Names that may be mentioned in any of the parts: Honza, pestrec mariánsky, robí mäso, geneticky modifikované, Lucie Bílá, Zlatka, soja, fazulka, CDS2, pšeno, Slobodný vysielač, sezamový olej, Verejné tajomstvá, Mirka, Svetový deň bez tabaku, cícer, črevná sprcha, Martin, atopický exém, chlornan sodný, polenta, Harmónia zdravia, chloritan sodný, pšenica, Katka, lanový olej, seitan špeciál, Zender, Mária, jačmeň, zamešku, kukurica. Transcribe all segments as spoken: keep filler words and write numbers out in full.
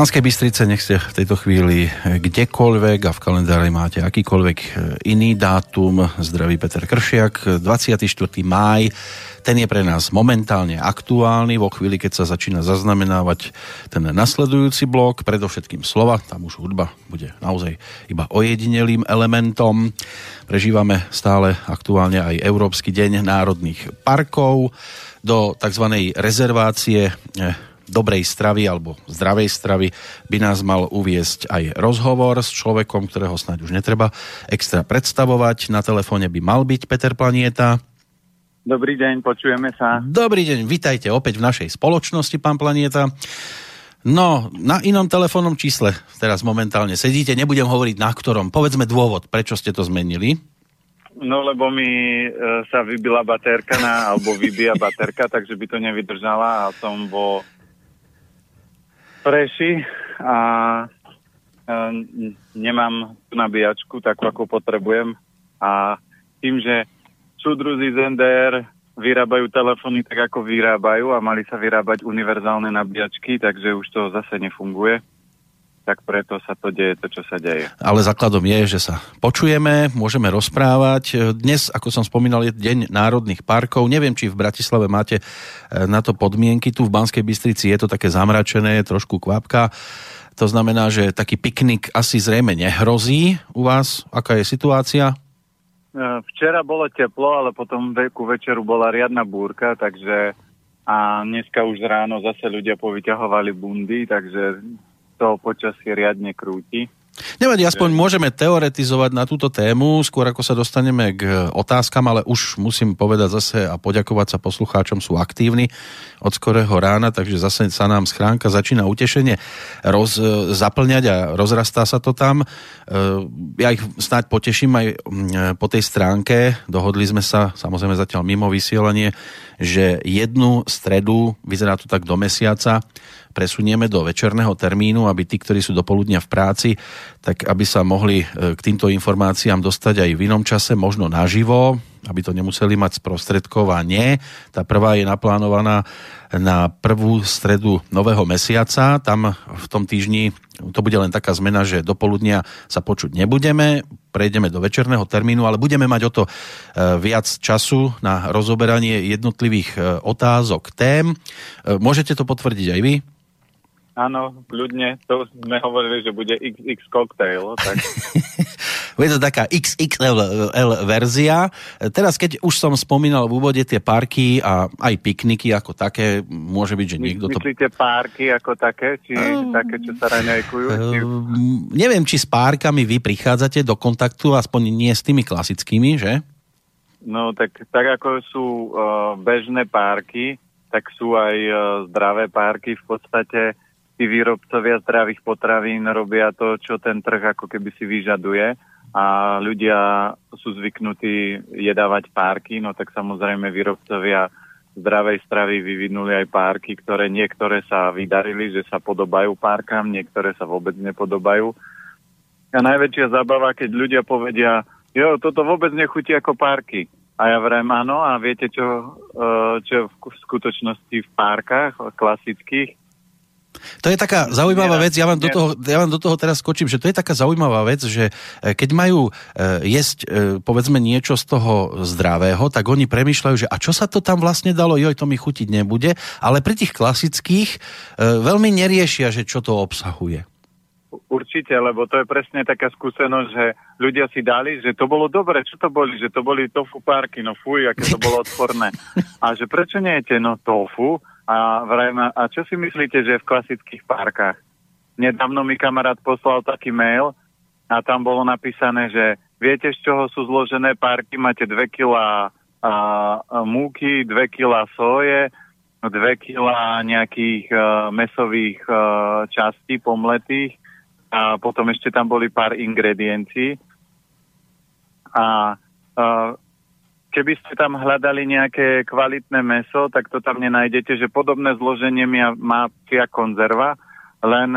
Banskej Bystrice, nech ste v tejto chvíli kdekoľvek a v kalendári máte akýkoľvek iný dátum. Zdraví Peter Kršiak, dvadsiateho štvrtého mája, ten je pre nás momentálne aktuálny, vo chvíli, keď sa začína zaznamenávať ten nasledujúci blok, predovšetkým slova, tam už hudba bude naozaj iba ojedinelým elementom. Prežívame stále aktuálne aj Európsky deň národných parkov, do tzv. Rezervácie dobrej stravy alebo zdravej stravy by nás mal uviesť aj rozhovor s človekom, ktorého snáď už netreba extra predstavovať. Na telefóne by mal byť Peter Planéta. Dobrý deň, počujeme sa. Dobrý deň, vitajte opäť v našej spoločnosti, pán Planéta. No, na inom telefónnom čísle teraz momentálne sedíte, nebudem hovoriť na ktorom. Povedzme dôvod, prečo ste to zmenili. No, lebo mi e, sa vybila baterka na, alebo vybíja baterka, takže by to nevydržala a som vo Preši a e, nemám tú nabíjačku takú, ako potrebujem. A tým, že súdruzi Zender vyrábajú telefóny tak, ako vyrábajú a mali sa vyrábať univerzálne nabíjačky, takže už to zase nefunguje. Tak preto sa to deje, to, čo sa deje. Ale základom je, že sa počujeme, môžeme rozprávať. Dnes, ako som spomínal, je Deň národných parkov. Neviem, či v Bratislave máte na to podmienky. Tu v Banskej Bystrici je to také zamračené, trošku kvapka. To znamená, že taký piknik asi zrejme nehrozí u vás. Aká je situácia? Včera bolo teplo, ale potom ku večeru bola riadna búrka, takže a dneska už ráno zase ľudia povyťahovali bundy, takže to počasie riadne krúti. Nevadí, aspoň môžeme teoretizovať na túto tému, skôr ako sa dostaneme k otázkam, ale už musím povedať zase a poďakovať sa poslucháčom, sú aktívni od skorého rána, takže zase sa nám schránka začína utešenie roz, zaplňať a rozrastá sa to tam. Ja ich snáď poteším aj po tej stránke. Dohodli sme sa, samozrejme zatiaľ mimo vysielanie, že jednu stredu, vyzerá to tak do mesiaca, presunieme do večerného termínu, aby tí, ktorí sú do poludnia v práci, tak aby sa mohli k týmto informáciám dostať aj v inom čase, možno naživo, aby to nemuseli mať sprostredkovanie. Tá prvá je naplánovaná na prvú stredu nového mesiaca. Tam v tom týždni to bude len taká zmena, že do poludnia sa počuť nebudeme, prejdeme do večerného termínu, ale budeme mať o to viac času na rozoberanie jednotlivých otázok, tém. Môžete to potvrdiť aj vy? Áno, ľudne, to sme hovorili, že bude iks iks Cocktail. Tak. Je to taká iks iks el verzia. Teraz, keď už som spomínal v úvode tie parky a aj pikniky ako také, môže byť, že niekto to... Myslíte parky ako také? Či um, také, čo sa raňajkujú? Či... Um, neviem, či s párkami vy prichádzate do kontaktu, aspoň nie s tými klasickými, že? No, tak, tak ako sú uh, bežné párky, tak sú aj uh, zdravé párky v podstate. Tí výrobcovia zdravých potravín robia to, čo ten trh ako keby si vyžaduje a ľudia sú zvyknutí jedávať párky, no tak samozrejme výrobcovia zdravej stravy vyvinuli aj párky, ktoré niektoré sa vydarili, že sa podobajú párkam, niektoré sa vôbec nepodobajú. A najväčšia zábava, keď ľudia povedia, jo, toto vôbec nechutí ako párky. A ja vrem, áno, a viete, čo, čo v skutočnosti v párkach klasických? To je taká zaujímavá vec, ja vám, do toho, ja vám do toho teraz skočím, že to je taká zaujímavá vec, že keď majú jesť, povedzme, niečo z toho zdravého, tak oni premýšľajú, že a čo sa to tam vlastne dalo, joj, to mi chutiť nebude, ale pri tých klasických veľmi neriešia, že čo to obsahuje. Určite, lebo to je presne taká skúsenosť, že ľudia si dali, že to bolo dobre, čo to boli, že to boli tofu párky, no fuj, aké to bolo odporné. A že prečo nejete, no tofu? A vrajme, a čo si myslíte, že je v klasických párkach? Nedávno mi kamarát poslal taký mail a tam bolo napísané, že viete, z čoho sú zložené párky? Máte dve kilá múky, dve kilá soje, dve kilá nejakých a, mesových a, častí pomletých a potom ešte tam boli pár ingrediencií. A... a keby ste tam hľadali nejaké kvalitné mäso, tak to tam nenájdete, že podobné zloženie má psia konzerva, len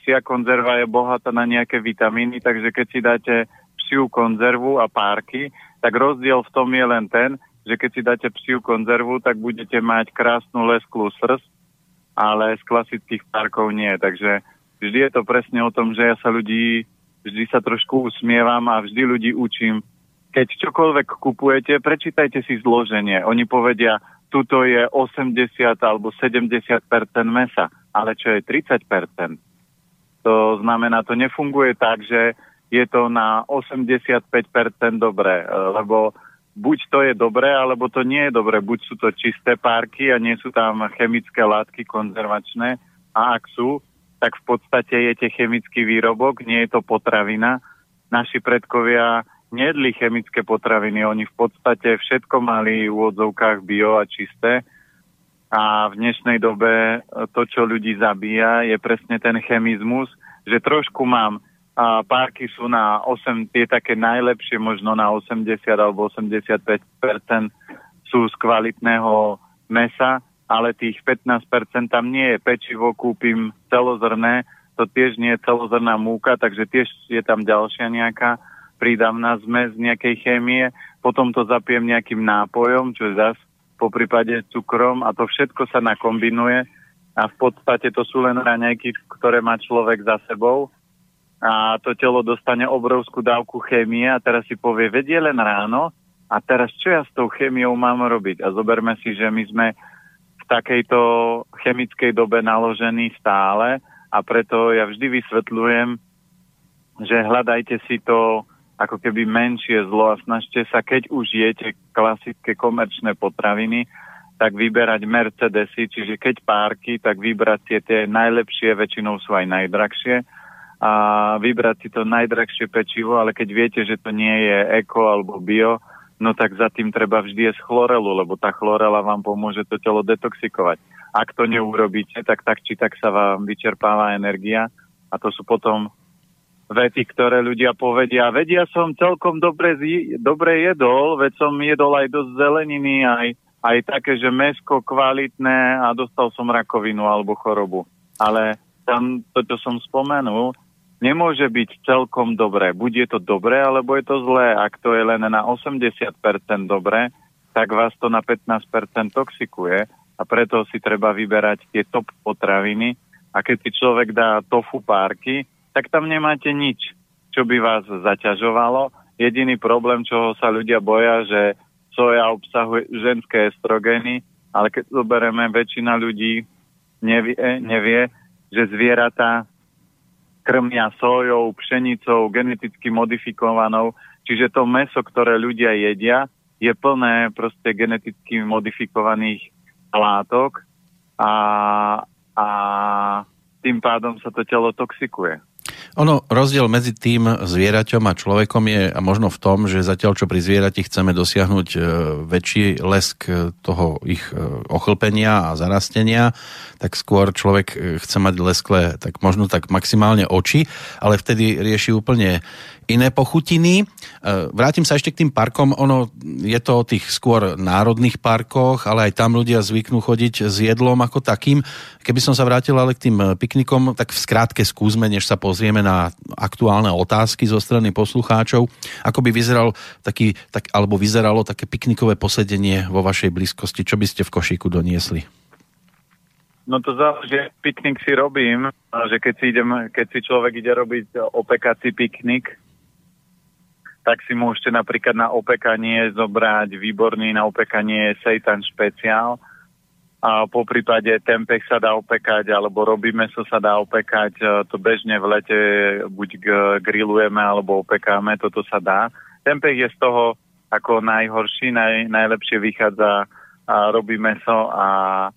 psia konzerva je bohatá na nejaké vitamíny, takže keď si dáte psiu konzervu a párky, tak rozdiel v tom je len ten, že keď si dáte psiu konzervu, tak budete mať krásnu lesklú srst, ale z klasických párkov nie, takže Vždy je to presne o tom, že ja sa ľudí, vždy sa trošku usmievam a vždy ľudí učím. Keď čokoľvek kupujete, prečítajte si zloženie. Oni povedia, tuto je osemdesiat alebo sedemdesiat percent mesa, ale čo je tridsať percent? To znamená, to nefunguje tak, že je to na osemdesiatpäť percent dobré, lebo buď to je dobré, alebo to nie je dobré. Buď sú to čisté párky a nie sú tam chemické látky konzervačné, a ak sú, tak v podstate je to chemický výrobok, nie je to potravina. Naši predkovia nejedli chemické potraviny, oni v podstate všetko mali v odzovkách bio a čisté. A v dnešnej dobe to, čo ľudí zabíja, je presne ten chemizmus, že trošku mám, a párky sú na osem, tie také najlepšie, možno na osemdesiat alebo osemdesiatpäť percent sú z kvalitného mesa, ale tých pätnásť percent tam nie je. Pečivo kúpim celozrné, to tiež nie je celozrná múka, takže tiež je tam ďalšia nejaká, pridám na zmes nejakej chémie, potom to zapijem nejakým nápojom, čo je zase po prípade cukrom, a to všetko sa nakombinuje a v podstate to sú len raňajky, ktoré má človek za sebou, a to telo dostane obrovskú dávku chémie a teraz si povie, vedie len ráno a teraz čo ja s tou chémiou mám robiť? A zoberme si, že my sme v takejto chemickej dobe naložení stále, a preto ja vždy vysvetľujem, že hľadajte si to ako keby menšie zlo a snažte sa, keď už jete klasické komerčné potraviny, tak vyberať Mercedesy, čiže keď párky, tak vybrať tie, tie najlepšie, väčšinou sú aj najdrahšie, a vybrať si to najdrahšie pečivo, ale keď viete, že to nie je eko alebo bio, no tak za tým treba vždy jesť chlorelu, lebo tá chlorela vám pomôže to telo detoxikovať. Ak to neurobíte, tak tak či tak sa vám vyčerpáva energia, a to sú potom vety, ktoré ľudia povedia, vedia, som celkom dobre, dobre jedol, veď som jedol aj dosť zeleniny, aj, aj také, že mäsko kvalitné, a dostal som rakovinu alebo chorobu. Ale tam to, čo som spomenul, nemôže byť celkom dobré. Buď je to dobré, alebo je to zlé. Ak to je len na osemdesiat percent dobré, tak vás to na pätnásť percent toxikuje, a preto si treba vyberať tie top potraviny, a keď si človek dá tofu párky, tak tam nemáte nič, čo by vás zaťažovalo. Jediný problém, čoho sa ľudia boja, že soja obsahuje ženské estrogeny, ale keď zoberieme, väčšina ľudí nevie, nevie, že zvieratá krmia sojou, pšenicou, geneticky modifikovanou, čiže to mäso, ktoré ľudia jedia, je plné proste geneticky modifikovaných látok, a, a tým pádom sa to telo toxikuje. Ono, rozdiel medzi tým zvieraťom a človekom je možno v tom, že zatiaľ čo pri zvierati chceme dosiahnuť väčší lesk toho ich ochlpenia a zarastenia, tak skôr človek chce mať lesklé, tak možno tak maximálne oči, ale vtedy rieši úplne iné pochutiny. Vrátim sa ešte k tým parkom. Ono je to o tých skôr národných parkoch, ale aj tam ľudia zvyknú chodiť s jedlom ako takým. Keby som sa vrátil ale k tým piknikom, tak v skrátke skúsme, než sa pozrieme na aktuálne otázky zo strany poslucháčov, ako by vyzeral taký, tak, alebo vyzeralo také piknikové posedenie vo vašej blízkosti. Čo by ste v košíku doniesli? No to záleží, piknik si robím, že keď si, idem, keď si človek ide robiť opekací piknik, tak si môžete napríklad na opekanie zobrať výborný na opekanie seitan špeciál, a po prípade tempeh sa dá opekať, alebo robí mäso sa dá opekať, to bežne v lete buď grillujeme, alebo opekáme, toto sa dá. Tempeh je z toho ako najhorší, naj, najlepšie vychádza a robí mäso a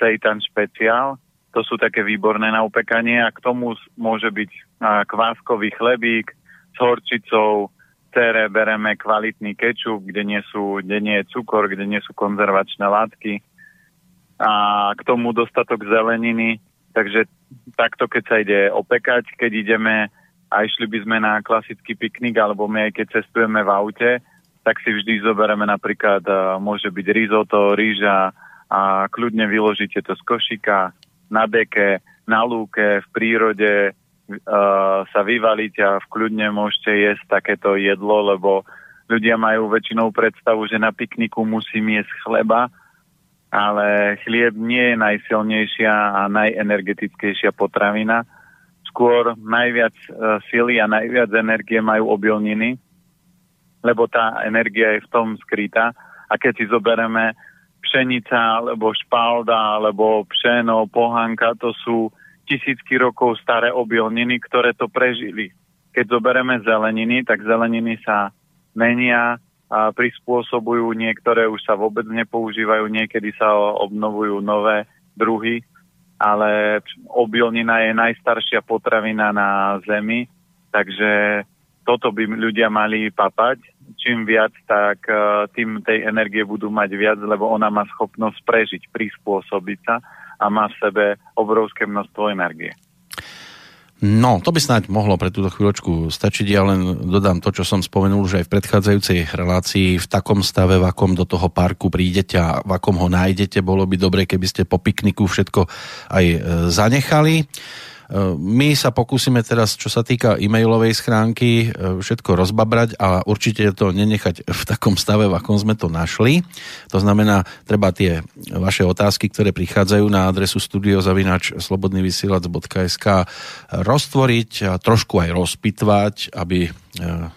seitan špeciál. To sú také výborné na opekanie, a k tomu môže byť kváskový chlebík s horčicou, bereme kvalitný kečup, kde nie sú, kde nie je cukor, kde nie sú konzervačné látky, a k tomu dostatok zeleniny, takže takto keď sa ide opekať. Keď ideme a išli by sme na klasický piknik, alebo my aj keď cestujeme v aute, tak si vždy zoberieme napríklad, môže byť risotto, rýža, a kľudne vyložíte to z košíka, na deke, na lúke, v prírode, sa vyvaliť a v kľudne môžete jesť takéto jedlo, lebo ľudia majú väčšinou predstavu, že na pikniku musím jesť chleba, ale chlieb nie je najsilnejšia a najenergetickejšia potravina, skôr najviac uh, sily a najviac energie majú obilniny, lebo tá energia je v tom skrytá. A keď si zoberieme pšenica, alebo špalda, alebo pšeno, pohanka, to sú tisícky rokov staré obilniny, ktoré to prežili. Keď zoberieme zeleniny, tak zeleniny sa menia a prispôsobujú, niektoré už sa vôbec nepoužívajú, niekedy sa obnovujú nové druhy, ale obilnina je najstaršia potravina na Zemi, takže toto by ľudia mali papať. Čím viac, tak tým tej energie budú mať viac, lebo ona má schopnosť prežiť, prispôsobiť sa a má v sebe obrovské množstvo energie. No, to by snáď mohlo pre túto chvíľočku stačiť. Ja len dodám to, čo som spomenul, že aj v predchádzajúcej relácii v takom stave, v akom do toho parku prídete a v akom ho nájdete, bolo by dobre, keby ste po pikniku všetko aj zanechali. My sa pokúsime teraz, čo sa týka e-mailovej schránky, všetko rozbabrať a určite to nenechať v takom stave, v akom sme to našli. To znamená, treba tie vaše otázky, ktoré prichádzajú na adresu studio zavináč slobodný vysielač bodka es ká roztvoriť a trošku aj rozpitvať, aby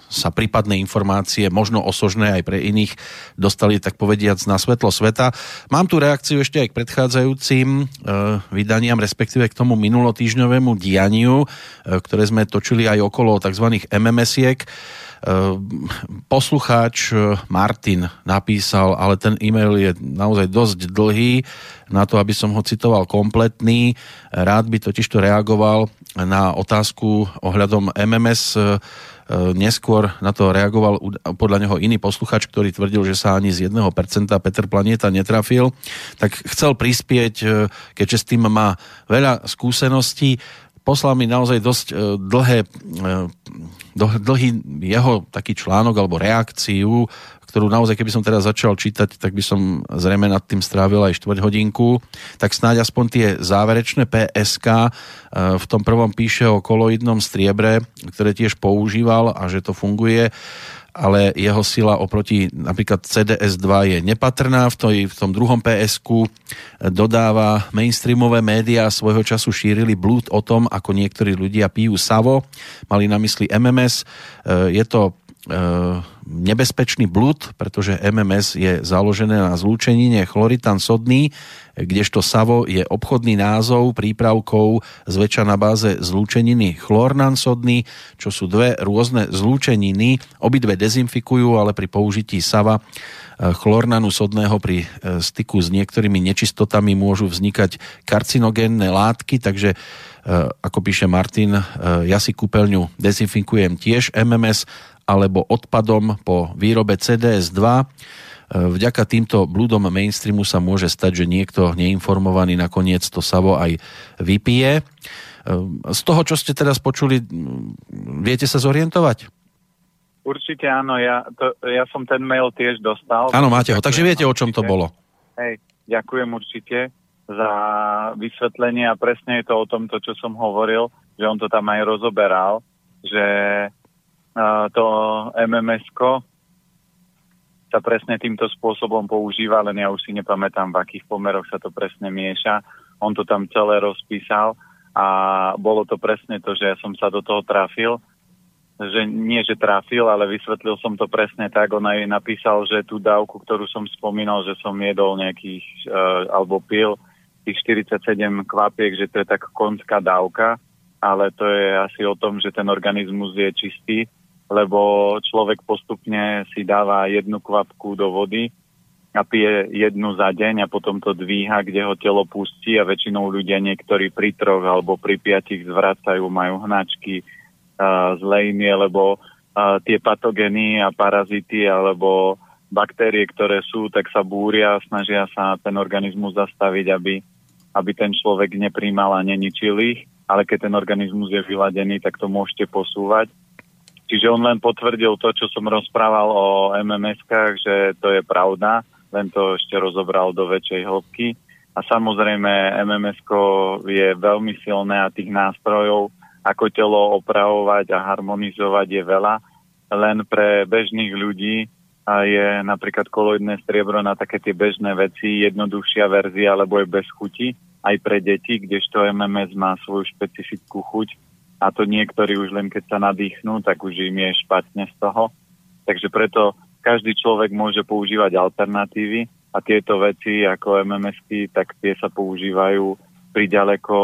sa prípadné informácie, možno osožné aj pre iných, dostali tak povediac na svetlo sveta. Mám tu reakciu ešte aj k predchádzajúcim vydaniam, respektíve k tomu minulotýžňovému dianiu, ktoré sme točili aj okolo tzv. em em esiek. Poslucháč Martin napísal, ale ten e-mail je naozaj dosť dlhý na to, aby som ho citoval kompletný. Rád by totižto reagoval na otázku ohľadom em em es. Neskôr na to reagoval podľa neho iný posluchač, ktorý tvrdil, že sa ani z jedného percenta Peter Planéta netrafil, tak chcel prispieť, keďže s tým má veľa skúseností. Poslal mi naozaj dosť dlhé, dlhý jeho taký článok alebo reakciu, ktorú naozaj, keby som teraz začal čítať, tak by som zrejme nad tým strávil aj štvrť hodinku. Tak snáď aspoň tie záverečné pé es ká. V tom prvom píše o koloidnom striebre, ktoré tiež používal a že to funguje, ale jeho sila oproti napríklad cé dé es dva je nepatrná. V, toj, v tom druhom pé es ku dodáva: mainstreamové médiá svojho času šírili blúd o tom, ako niektorí ľudia pijú SAVO, mali na mysli em em es. Je to nebezpečný blúd, pretože em em es je založené na zlúčenine chloritan sodný, kdežto SAVO je obchodný názov prípravkov zväčša na báze zlúčeniny chlornan sodný, čo sú dve rôzne zlúčeniny. Obidve dezinfikujú, ale pri použití SAVA chlornanu sodného pri styku s niektorými nečistotami môžu vznikať karcinogénne látky, takže ako píše Martin, ja si kúpeľňu dezinfikujem tiež em em es alebo odpadom po výrobe cé dé es dva. Vďaka týmto blúdom mainstreamu sa môže stať, že niekto neinformovaný nakoniec to SAVO aj vypije. Z toho, čo ste teraz počuli, viete sa zorientovať? Určite áno, ja, to, ja som ten mail tiež dostal. Áno, máte ho, takže viete, o čom to bolo. Hej, ďakujem určite za vysvetlenie a presne je to o tomto, čo som hovoril, že on to tam aj rozoberal, že to em em esko sa presne týmto spôsobom používa, len ja už si nepamätám, v akých pomeroch sa to presne mieša. On to tam celé rozpísal a bolo to presne to, že ja som sa do toho trafil. Že nie, že trafil, ale vysvetlil som to presne tak. On aj napísal, že tú dávku, ktorú som spomínal, že som jedol nejakých, uh, alebo pil tých štyridsaťsedem kvapiek, že to je tak konská dávka, ale to je asi o tom, že ten organizmus je čistý, lebo človek postupne si dáva jednu kvapku do vody a pije jednu za deň a potom to dvíha, kde ho telo pustí a väčšinou ľudia niektorí pri troch alebo pri piatich zvracajú, majú hnačky, zle im je, lebo uh, tie patogény a parazity alebo baktérie, ktoré sú, tak sa búria, snažia sa ten organizmus zastaviť, aby, aby ten človek nepríjmal a neničil ich, ale keď ten organizmus je vyladený, tak to môžete posúvať. Čiže on len potvrdil to, čo som rozprával o em em eskách, že to je pravda, len to ešte rozobral do väčšej hĺbky. A samozrejme em em esko je veľmi silné a tých nástrojov, ako telo opravovať a harmonizovať, je veľa. Len pre bežných ľudí je napríklad koloidné striebro na také tie bežné veci jednoduchšia verzia, alebo je bez chuti. Aj pre deti, kdežto em em es má svoju špecifickú chuť a to niektorí už len keď sa nadýchnú, tak už im je špatne z toho. Takže preto každý človek môže používať alternatívy a tieto veci ako em em esky, tak tie sa používajú pri ďaleko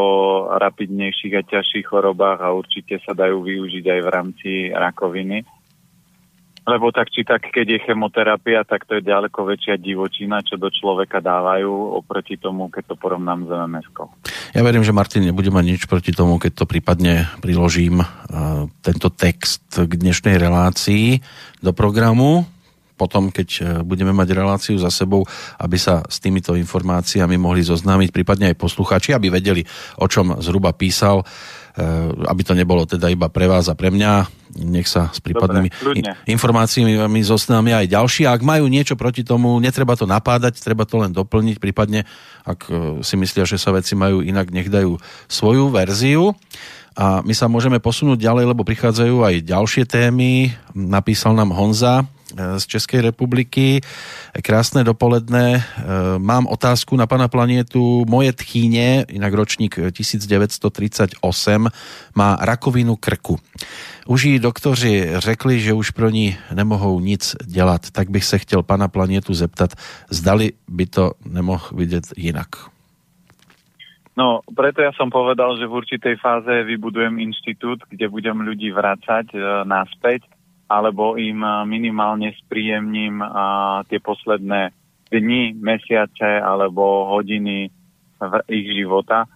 rapidnejších a ťažších chorobách a určite sa dajú využiť aj v rámci rakoviny. Lebo tak či tak, keď je chemoterapia, tak to je ďaleko väčšia divočina, čo do človeka dávajú oproti tomu, keď to porovnám s em em eskou. Ja verím, že Martin nebude mať nič proti tomu, keď to prípadne priložím uh, tento text k dnešnej relácii do programu. Potom, keď budeme mať reláciu za sebou, aby sa s týmito informáciami mohli zoznámiť, prípadne aj poslucháči, aby vedeli, o čom zhruba písal, aby to nebolo teda iba pre vás a pre mňa. Nech sa s prípadnými Dobre, informáciami zoznámia aj ďalší. Ak majú niečo proti tomu, netreba to napádať, treba to len doplniť, prípadne ak si myslia, že sa veci majú inak, nech dajú svoju verziu. A my sa môžeme posunúť ďalej, lebo prichádzajú aj ďalšie témy. Napísal nám Honza z Českej republiky. Krásne dopoledne. Mám otázku na pana Planétu. Moje tchýne, inak ročník devätnásť tridsaťosem, má rakovinu krku. Už jí doktoři řekli, že už pro ní nemohou nic dělat. Tak bych se chtěl pana Planétu zeptat, zdali by to nemohl vidět jinak. No, preto ja som povedal, že v určitej fáze vybudujem inštitút, kde budem ľudí vracať e, naspäť, alebo im minimálne spríjemním tie posledné dni, mesiace alebo hodiny v ich života.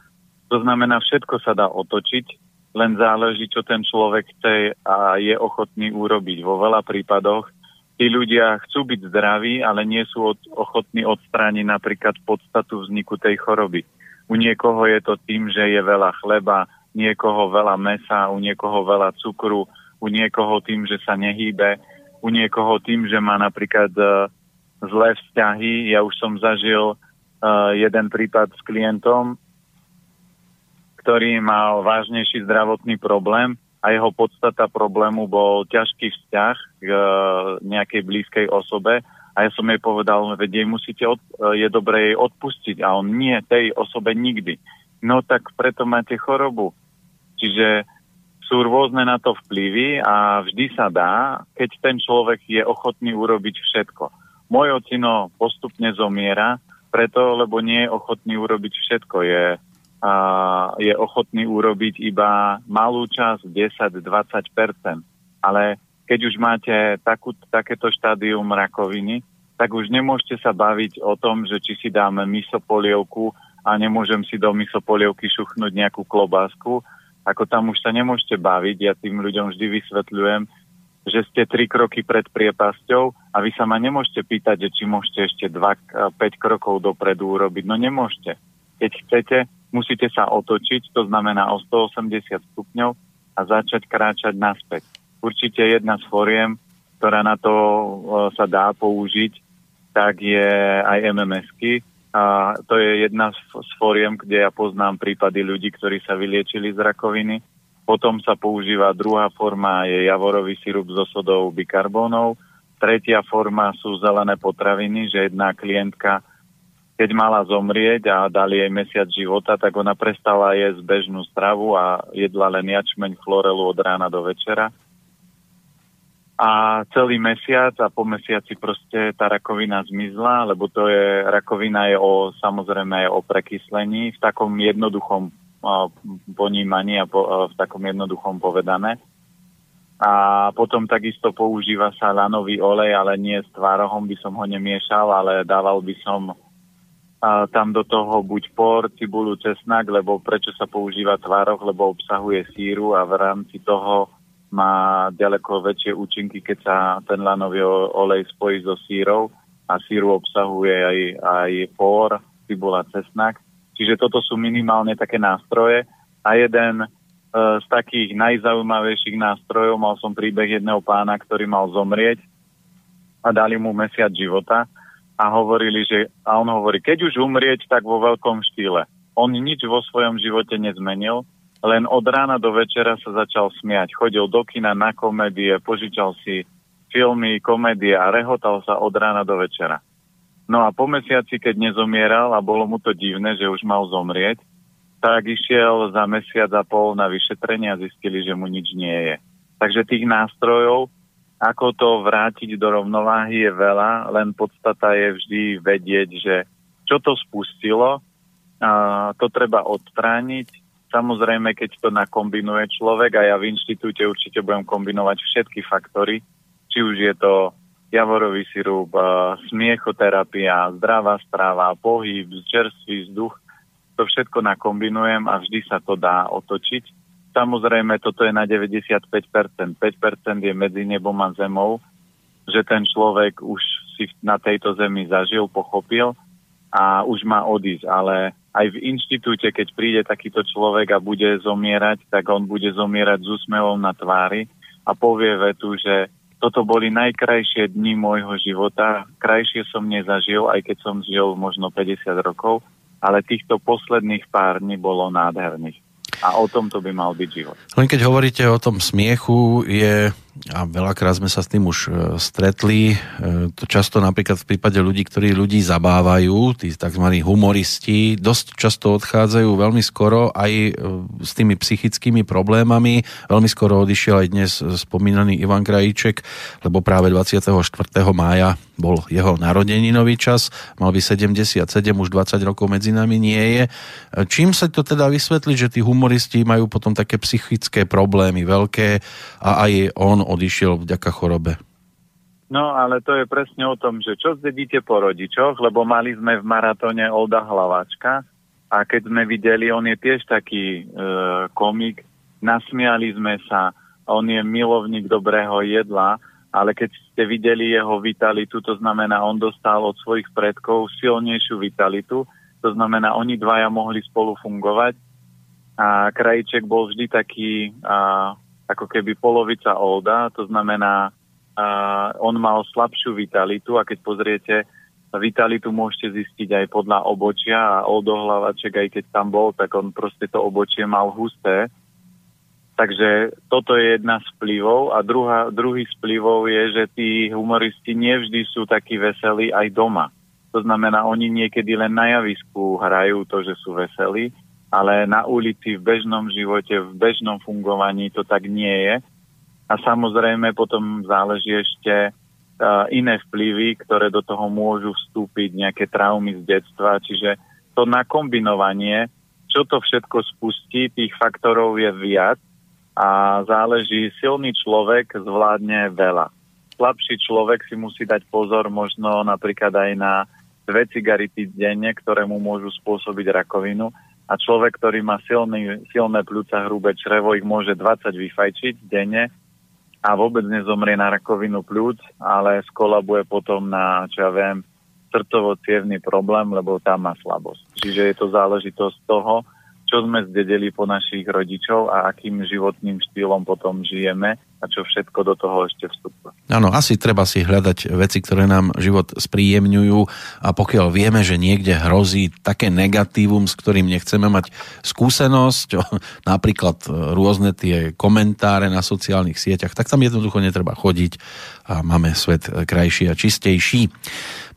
To znamená, všetko sa dá otočiť, len záleží, čo ten človek chce a je ochotný urobiť. Vo veľa prípadoch tí ľudia chcú byť zdraví, ale nie sú od, ochotní odstrániť napríklad podstatu vzniku tej choroby. U niekoho je to tým, že je veľa chleba, niekoho veľa mäsa, u niekoho veľa cukru, u niekoho tým, že sa nehýbe, u niekoho tým, že má napríklad uh, zlé vzťahy. Ja už som zažil uh, jeden prípad s klientom, ktorý mal vážnejší zdravotný problém a jeho podstata problému bol ťažký vzťah k uh, nejakej blízkej osobe a ja som jej povedal, veď jej musíte, od, uh, je dobre jej odpustiť a on nie tej osobe nikdy. No tak preto máte chorobu. Čiže sú rôzne na to vplyvy a vždy sa dá, keď ten človek je ochotný urobiť všetko. Môj ocino postupne zomiera, preto, lebo nie je ochotný urobiť všetko. Je, a, je ochotný urobiť iba malú časť, desať až dvadsať percent. Ale keď už máte takú, takéto štádium rakoviny, tak už nemôžete sa baviť o tom, že či si dáme misopolievku a nemôžem si do misopolievky šuchnúť nejakú klobásku, ako tam už sa nemôžete baviť. Ja tým ľuďom vždy vysvetľujem, že ste tri kroky pred priepasťou a vy sa ma nemôžete pýtať, že či môžete ešte dva, päť krokov dopredu urobiť. No nemôžete. Keď chcete, musíte sa otočiť, to znamená o stoosemdesiat stupňov a začať kráčať naspäť. Určite jedna z foriem, ktorá na to sa dá použiť, tak je aj em em esky. A to je jedna z foriem, kde ja poznám prípady ľudí, ktorí sa vyliečili z rakoviny. Potom sa používa druhá forma, je javorový sirup so sodou bikarbónov. Tretia forma sú zelené potraviny, že jedna klientka, keď mala zomrieť a dali jej mesiac života, tak ona prestala jesť bežnú stravu a jedla len jačmeň, chlorelu od rána do večera. A celý mesiac a po mesiaci proste tá rakovina zmizla, lebo to je, rakovina je o, samozrejme je o prekyslení v takom jednoduchom uh, ponímaní a po, uh, v takom jednoduchom povedané. A potom takisto používa sa lanový olej, ale nie s tvárohom by som ho nemiešal, ale dával by som uh, tam do toho buď por, cibulu, cesnak, lebo prečo sa používa tvároh, lebo obsahuje síru a v rámci toho má ďaleko väčšie účinky, keď sa ten lanový olej spojí so sírou a síru obsahuje aj, aj pór, cibula, cesnak. Čiže toto sú minimálne také nástroje. A jeden e, z takých najzaujímavejších nástrojov, mal som príbeh jedného pána, ktorý mal zomrieť a dali mu mesiac života a hovorili, že, a on hovorí, keď už umrieť, tak vo veľkom štýle. On nič vo svojom živote nezmenil, len od rána do večera sa začal smiať. Chodil do kina, na komédie, požičal si filmy, komédie a rehotal sa od rána do večera. No a po mesiaci, keď nezomieral a bolo mu to divné, že už mal zomrieť, tak išiel za mesiac a pol na vyšetrenie a zistili, že mu nič nie je. Takže tých nástrojov, ako to vrátiť do rovnováhy, je veľa, len podstata je vždy vedieť, že čo to spustilo, a to treba odstrániť. Samozrejme, keď to nakombinuje človek, a ja v inštitúte určite budem kombinovať všetky faktory, či už je to javorový sirup, smiechoterapia, zdravá strava, pohyb, čerstvý vzduch, to všetko nakombinujem a vždy sa to dá otočiť. Samozrejme, toto je na deväťdesiatpäť percent. päť percent je medzi nebom a zemou, že ten človek už si na tejto zemi zažil, pochopil a už má odísť, ale aj v inštitúte, keď príde takýto človek a bude zomierať, tak on bude zomierať s úsmevom na tvári a povie vetu, že toto boli najkrajšie dni môjho života, krajšie som nezažil, aj keď som žil možno päťdesiat rokov, ale týchto posledných pár dní bolo nádherných. A o tom to by mal byť život. Len keď hovoríte o tom smiechu, je, a veľakrát sme sa s tým už stretli, to často napríklad v prípade ľudí, ktorí ľudí zabávajú, tí tzv. Humoristi, dosť často odchádzajú veľmi skoro aj s tými psychickými problémami. Veľmi skoro odišiel aj dnes spomínaný Ivan Krajíček, lebo práve dvadsiateho štvrtého mája bol jeho narodeninový čas, mal by sedemdesiatsedem, už dvadsať rokov medzi nami nie je. Čím sa to teda vysvetliť, že tí humoristi majú potom také psychické problémy veľké a aj on odišiel vďaka chorobe? No, ale to je presne o tom, že čo zdedíte po rodičoch, lebo mali sme v maratóne Olda Hlavačka a keď sme videli, on je tiež taký e, komik, nasmiali sme sa, on je milovník dobrého jedla, ale keď ste videli jeho vitalitu, to znamená, on dostal od svojich predkov silnejšiu vitalitu, to znamená, oni dvaja mohli spolu fungovať. A Krajíček bol vždy taký a, ako keby polovica Olda, to znamená, a, on mal slabšiu vitalitu a keď pozriete, vitalitu môžete zistiť aj podľa obočia a Oldo Hlavaček, aj keď tam bol, tak on proste to obočie mal husté. Takže toto je jedna z vplyvov a druhá, druhý z vplyvov je, že tí humoristi nevždy sú takí veselí aj doma. To znamená, oni niekedy len na javisku hrajú to, že sú veselí, ale na ulici, v bežnom živote, v bežnom fungovaní to tak nie je. A samozrejme potom záleží ešte iné vplyvy, ktoré do toho môžu vstúpiť, nejaké traumy z detstva. Čiže to nakombinovanie, čo to všetko spustí, tých faktorov je viac a záleží, silný človek zvládne veľa. Slabší človek si musí dať pozor možno napríklad aj na dve cigarety denne, ktoré mu môžu spôsobiť rakovinu. A človek, ktorý má silný, silné pľúca, hrubé črevo, ich môže dvadsať vyfajčiť denne a vôbec nezomrie na rakovinu pľúc, ale skolabuje potom na, čo ja viem, srdcovo-cievny problém, lebo tam má slabosť. Čiže je to záležitosť toho, čo sme zdedili po našich rodičov a akým životným štýlom potom žijeme a čo všetko do toho ešte vstúpa. Áno, asi treba si hľadať veci, ktoré nám život spríjemňujú a pokiaľ vieme, že niekde hrozí také negatívum, s ktorým nechceme mať skúsenosť, napríklad rôzne tie komentáre na sociálnych sieťach, tak tam jednoducho netreba chodiť a máme svet krajší a čistejší.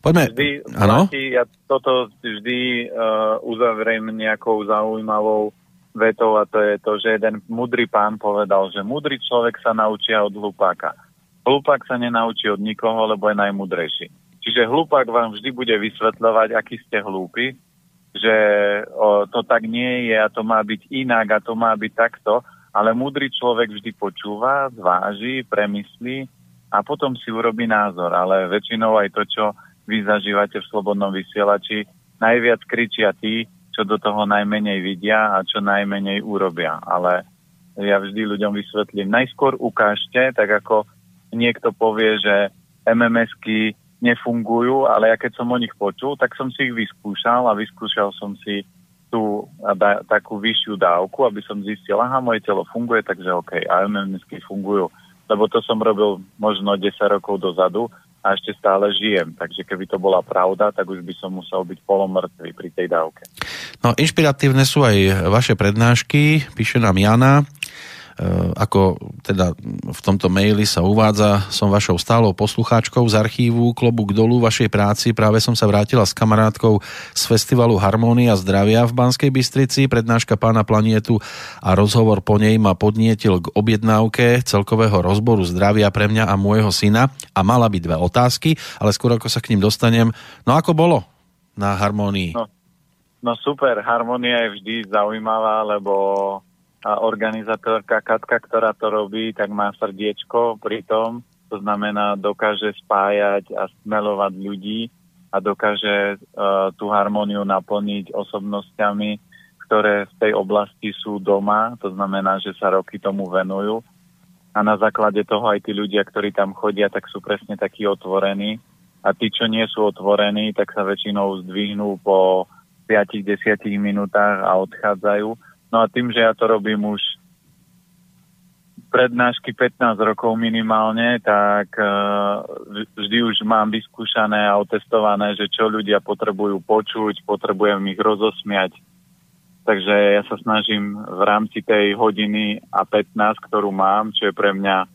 Poďme. Vždy, platí, ja toto vždy uh, uzavriem nejakou zaujímavou vetou a to je to, že jeden múdry pán povedal, že múdry človek sa naučia od hlupáka. Hlupák sa nenaučí od nikoho, lebo je najmúdrejší. Čiže hlupák vám vždy bude vysvetľovať, aký ste hlúpi, že o, to tak nie je a to má byť inak a to má byť takto, ale múdry človek vždy počúva, zváži, premyslí a potom si urobí názor, ale väčšinou aj to, čo vy zažívate v Slobodnom vysielači, najviac kričia tí, čo do toho najmenej vidia a čo najmenej urobia. Ale ja vždy ľuďom vysvetlím, najskôr ukážte, tak ako niekto povie, že em em esky nefungujú, ale ja keď som o nich počul, tak som si ich vyskúšal a vyskúšal som si tú da, takú vyššiu dávku, aby som zistil, aha, moje telo funguje, takže OK, a em em esky fungujú. Lebo to som robil možno desať rokov dozadu, a ešte stále žijem. Takže keby to bola pravda, tak už by som musel byť polomrtvý pri tej dávke. No, inšpiratívne sú aj vaše prednášky, píše nám Jana. Ako teda v tomto maili sa uvádza, som vašou stálou poslucháčkou z archívu, klobúk dolu vašej práci. Práve som sa vrátila s kamarátkou z festivalu Harmónia zdravia v Banskej Bystrici. Prednáška pána Planétu a rozhovor po nej ma podnietil k objednávke celkového rozboru zdravia pre mňa a môjho syna a mala by dve otázky, ale skôr ako sa k ním dostanem. No ako bolo na Harmónii? No, no super, Harmónia je vždy zaujímavá, lebo a organizátorka Katka, ktorá to robí, tak má srdiečko pri tom, to znamená, dokáže spájať a smelovať ľudí a dokáže uh, tú harmóniu naplniť osobnostiami, ktoré v tej oblasti sú doma, to znamená, že sa roky tomu venujú a na základe toho aj tí ľudia, ktorí tam chodia, tak sú presne takí otvorení a tí, čo nie sú otvorení, tak sa väčšinou zdvihnú po päť až desať minútach a odchádzajú. No a tým, že ja to robím už prednášky pätnásť rokov minimálne, tak vždy už mám vyskúšané a otestované, že čo ľudia potrebujú počuť, potrebujem ich rozosmiať. Takže ja sa snažím v rámci tej hodiny a pätnásť, ktorú mám, čo je pre mňa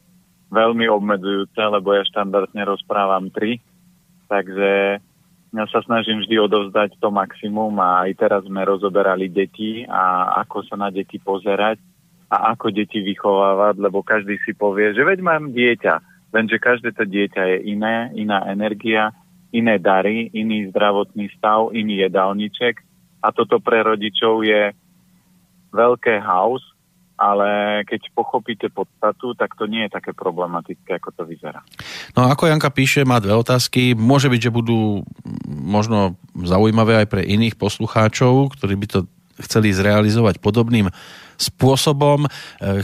veľmi obmedzujúce, lebo ja štandardne rozprávam tri. Takže ja sa snažím vždy odovzdať to maximum a aj teraz sme rozoberali deti a ako sa na deti pozerať a ako deti vychovávať, lebo každý si povie, že veď mám dieťa, lenže každé to dieťa je iné, iná energia, iné dary, iný zdravotný stav, iný jedálniček a toto pre rodičov je veľké haus, ale keď pochopíte podstatu, tak to nie je také problematické, ako to vyzerá. No ako Janka píše, má dve otázky. Môže byť, že budú možno zaujímavé aj pre iných poslucháčov, ktorí by to chceli zrealizovať podobným spôsobom.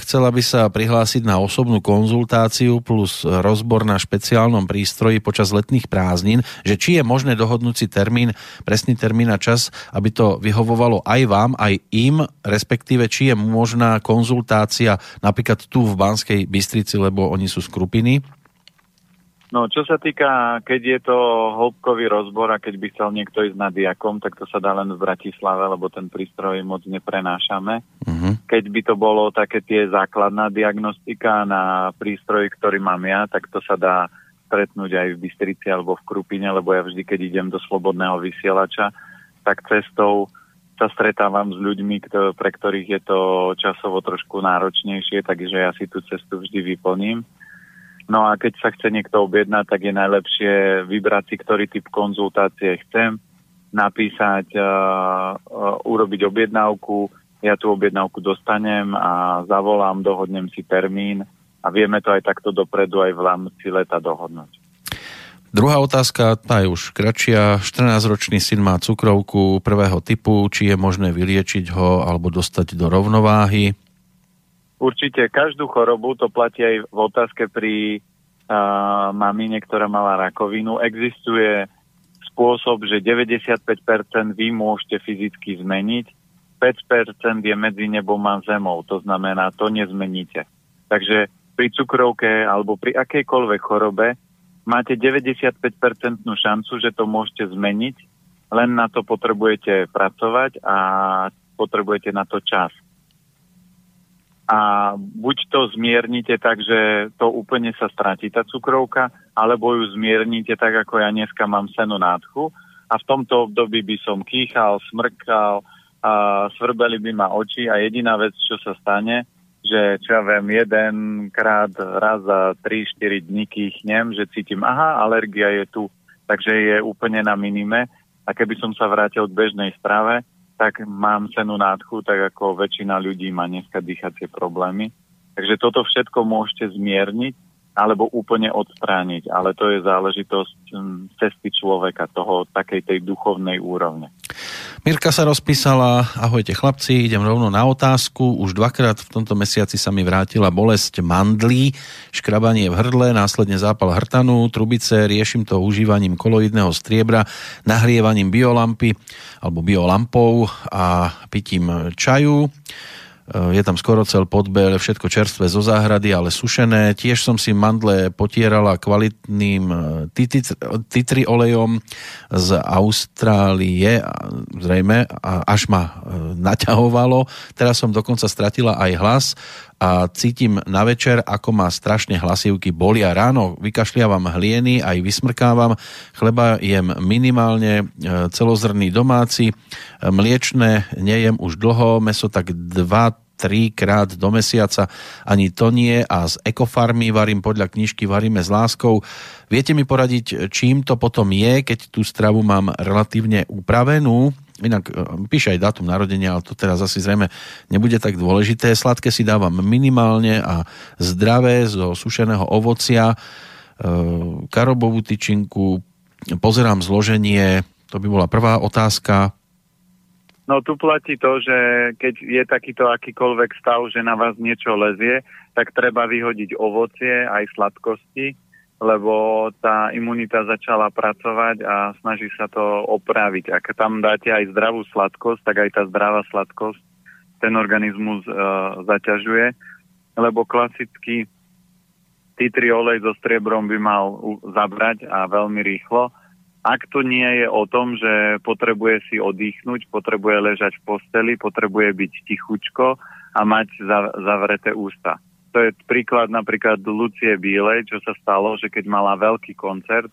Chcela by sa prihlásiť na osobnú konzultáciu plus rozbor na špeciálnom prístroji počas letných prázdnin, že či je možné dohodnúť si termín, presný termín a čas, aby to vyhovovalo aj vám, aj im, respektíve či je možná konzultácia napríklad tu v Banskej Bystrici, lebo oni sú z Krupiny. No, čo sa týka, keď je to hĺbkový rozbor a keď by chcel niekto ísť na diakom, tak to sa dá len v Bratislave, lebo ten prístroj moc neprenášame. Uh-huh. Keď by to bolo také tie základná diagnostika na prístroj, ktorý mám ja, tak to sa dá stretnúť aj v Bystrici alebo v Krupine, lebo ja vždy, keď idem do Slobodného vysielača, tak cestou sa stretávam s ľuďmi, kto, pre ktorých je to časovo trošku náročnejšie, takže ja si tú cestu vždy vyplním. No a keď sa chce niekto objednať, tak je najlepšie vybrať si, ktorý typ konzultácie chcem, napísať, uh, uh, urobiť objednávku, ja tú objednávku dostanem a zavolám, dohodnem si termín a vieme to aj takto dopredu aj v rámci leta dohodnúť. Druhá otázka, tá je už kratšia. štrnásťročný syn má cukrovku prvého typu, či je možné vyliečiť ho alebo dostať do rovnováhy? Určite každú chorobu, to platí aj v otázke pri uh, mamine, ktorá mala rakovinu. Existuje spôsob, že deväťdesiatpäť percent vy môžete fyzicky zmeniť, päť percent je medzi nebom a zemou, to znamená, to nezmeníte. Takže pri cukrovke alebo pri akejkoľvek chorobe máte deväťdesiatpäť percent šancu, že to môžete zmeniť, len na to potrebujete pracovať a potrebujete na to čas. A buď to zmiernite tak, že to úplne sa stratí tá cukrovka, alebo ju zmiernite tak, ako ja dneska mám sennú nádchu. A v tomto období by som kýchal, smrkal, a svrbeli by ma oči a jediná vec, čo sa stane, že čo ja viem, jeden krát raz za tri až štyri dní kýchnem, že cítim, aha, alergia je tu, takže je úplne na minime. A keby som sa vrátil k bežnej strave, tak mám sennú nádchu, tak ako väčšina ľudí má dneska dýchacie problémy. Takže toto všetko môžete zmierniť alebo úplne odstrániť, ale to je záležitosť cesty človeka, toho takej tej duchovnej úrovne. Mirka sa rozpísala, ahojte chlapci, idem rovno na otázku. Už dvakrát v tomto mesiaci sa mi vrátila bolesť mandlí, škrabanie v hrdle, následne zápal hrtanu, trubice, riešim to užívaním koloidného striebra, nahrievaním biolampy alebo biolampou a pitím čaju. Je tam skoro cel podbel, všetko čerstvé zo záhrady, ale sušené. Tiež som si mandle potierala kvalitným titri olejom z Austrálie, zrejme, až ma naťahovalo. Teraz som dokonca stratila aj hlas a cítim na večer, ako ma strašne hlasivky bolia. Ráno vykašliavam hlieny, aj vysmrkávam. Chleba jem minimálne, celozrný domáci. Mliečne nejem už dlho, mäso tak dva tri krát do mesiaca, ani to nie. A z ekofarmy varím podľa knižky Varíme s láskou. Viete mi poradiť, čím to potom je, keď tú stravu mám relatívne upravenú? Inak píše aj dátum narodenia, ale to teraz asi zrejme nebude tak dôležité. Sladké si dávam minimálne a zdravé zo sušeného ovocia, karobovú tyčinku, pozerám zloženie, to by bola prvá otázka. No tu platí to, že keď je takýto akýkoľvek stav, že na vás niečo lezie, tak treba vyhodiť ovocie aj sladkosti, lebo tá imunita začala pracovať a snaží sa to opraviť. Ak tam dáte aj zdravú sladkosť, tak aj tá zdravá sladkosť ten organizmus e, zaťažuje, lebo klasicky titri olej so striebrom by mal zabrať a veľmi rýchlo. Ak to nie je o tom, že potrebuje si oddychnúť, potrebuje ležať v posteli, potrebuje byť tichučko a mať zavreté ústa. To je príklad napríklad Lucie Bílej, čo sa stalo, že keď mala veľký koncert,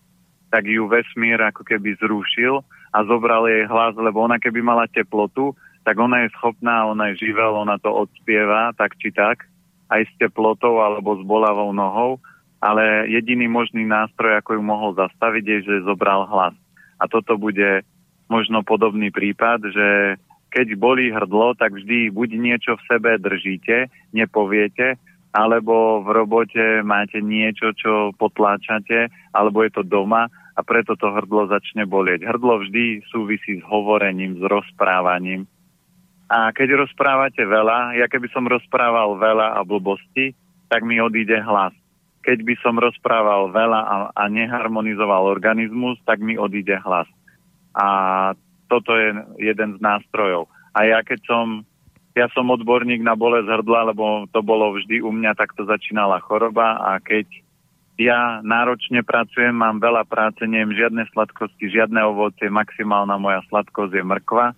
tak ju vesmír ako keby zrušil a zobral jej hlas, lebo ona keby mala teplotu, tak ona je schopná, ona je živel, ona to odspieva tak či tak, aj s teplotou alebo s bolavou nohou. Ale jediný možný nástroj, ako ju mohol zastaviť, je, že zobral hlas. A toto bude možno podobný prípad, že keď bolí hrdlo, tak vždy buď niečo v sebe držíte, nepoviete, alebo v robote máte niečo, čo potláčate, alebo je to doma a preto to hrdlo začne bolieť. Hrdlo vždy súvisí s hovorením, s rozprávaním. A keď rozprávate veľa, ja keby som rozprával veľa a blbosti, tak mi odíde hlas. Keď by som rozprával veľa a, a neharmonizoval organizmus, tak mi odíde hlas. A toto je jeden z nástrojov. A ja keď som, ja som odborník na bolesť hrdla, lebo to bolo vždy u mňa, tak to začínala choroba a keď ja náročne pracujem, mám veľa práce, neviem žiadne sladkosti, žiadne ovocie, maximálna moja sladkosť je mrkva.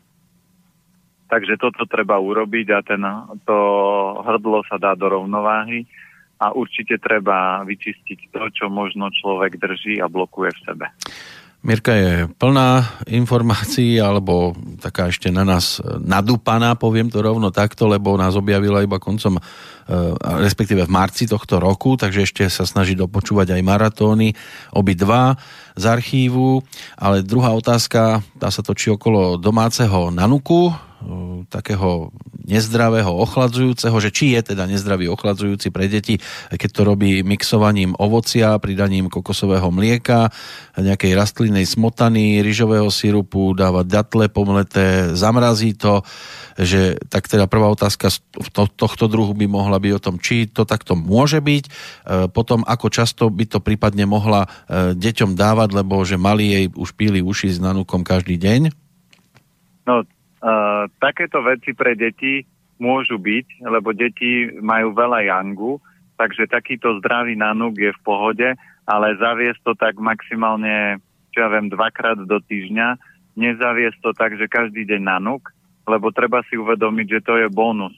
Takže toto treba urobiť a ten, to hrdlo sa dá do rovnováhy. A určite treba vyčistiť to, čo možno človek drží a blokuje v sebe. Mirka je plná informácií, alebo taká ešte na nás nadúpaná, poviem to rovno takto, lebo nás objavila iba koncom, respektíve v marci tohto roku, takže ešte sa snaží dopočúvať aj maratóny, obi dva z archívu. Ale druhá otázka, tá sa točí okolo domáceho nanuku, takého nezdravého ochladzujúceho, že či je teda nezdravý ochladzujúci pre deti, keď to robí mixovaním ovocia, pridaním kokosového mlieka, nejakej rastlinnej smotany, ryžového sirupu, dáva datle pomleté, zamrazí to, že tak teda prvá otázka v to, tohto druhu by mohla byť o tom, či to takto môže byť, potom ako často by to prípadne mohla deťom dávať, lebo že mali jej už píli uši s nanukom každý deň? No, Uh, takéto veci pre deti môžu byť, lebo deti majú veľa jangu, takže takýto zdravý nanúk je v pohode, ale zaviesť to tak maximálne, čo ja viem, dvakrát do týždňa, nezaviesť to tak, že každý deň nanúk, lebo treba si uvedomiť, že to je bonus.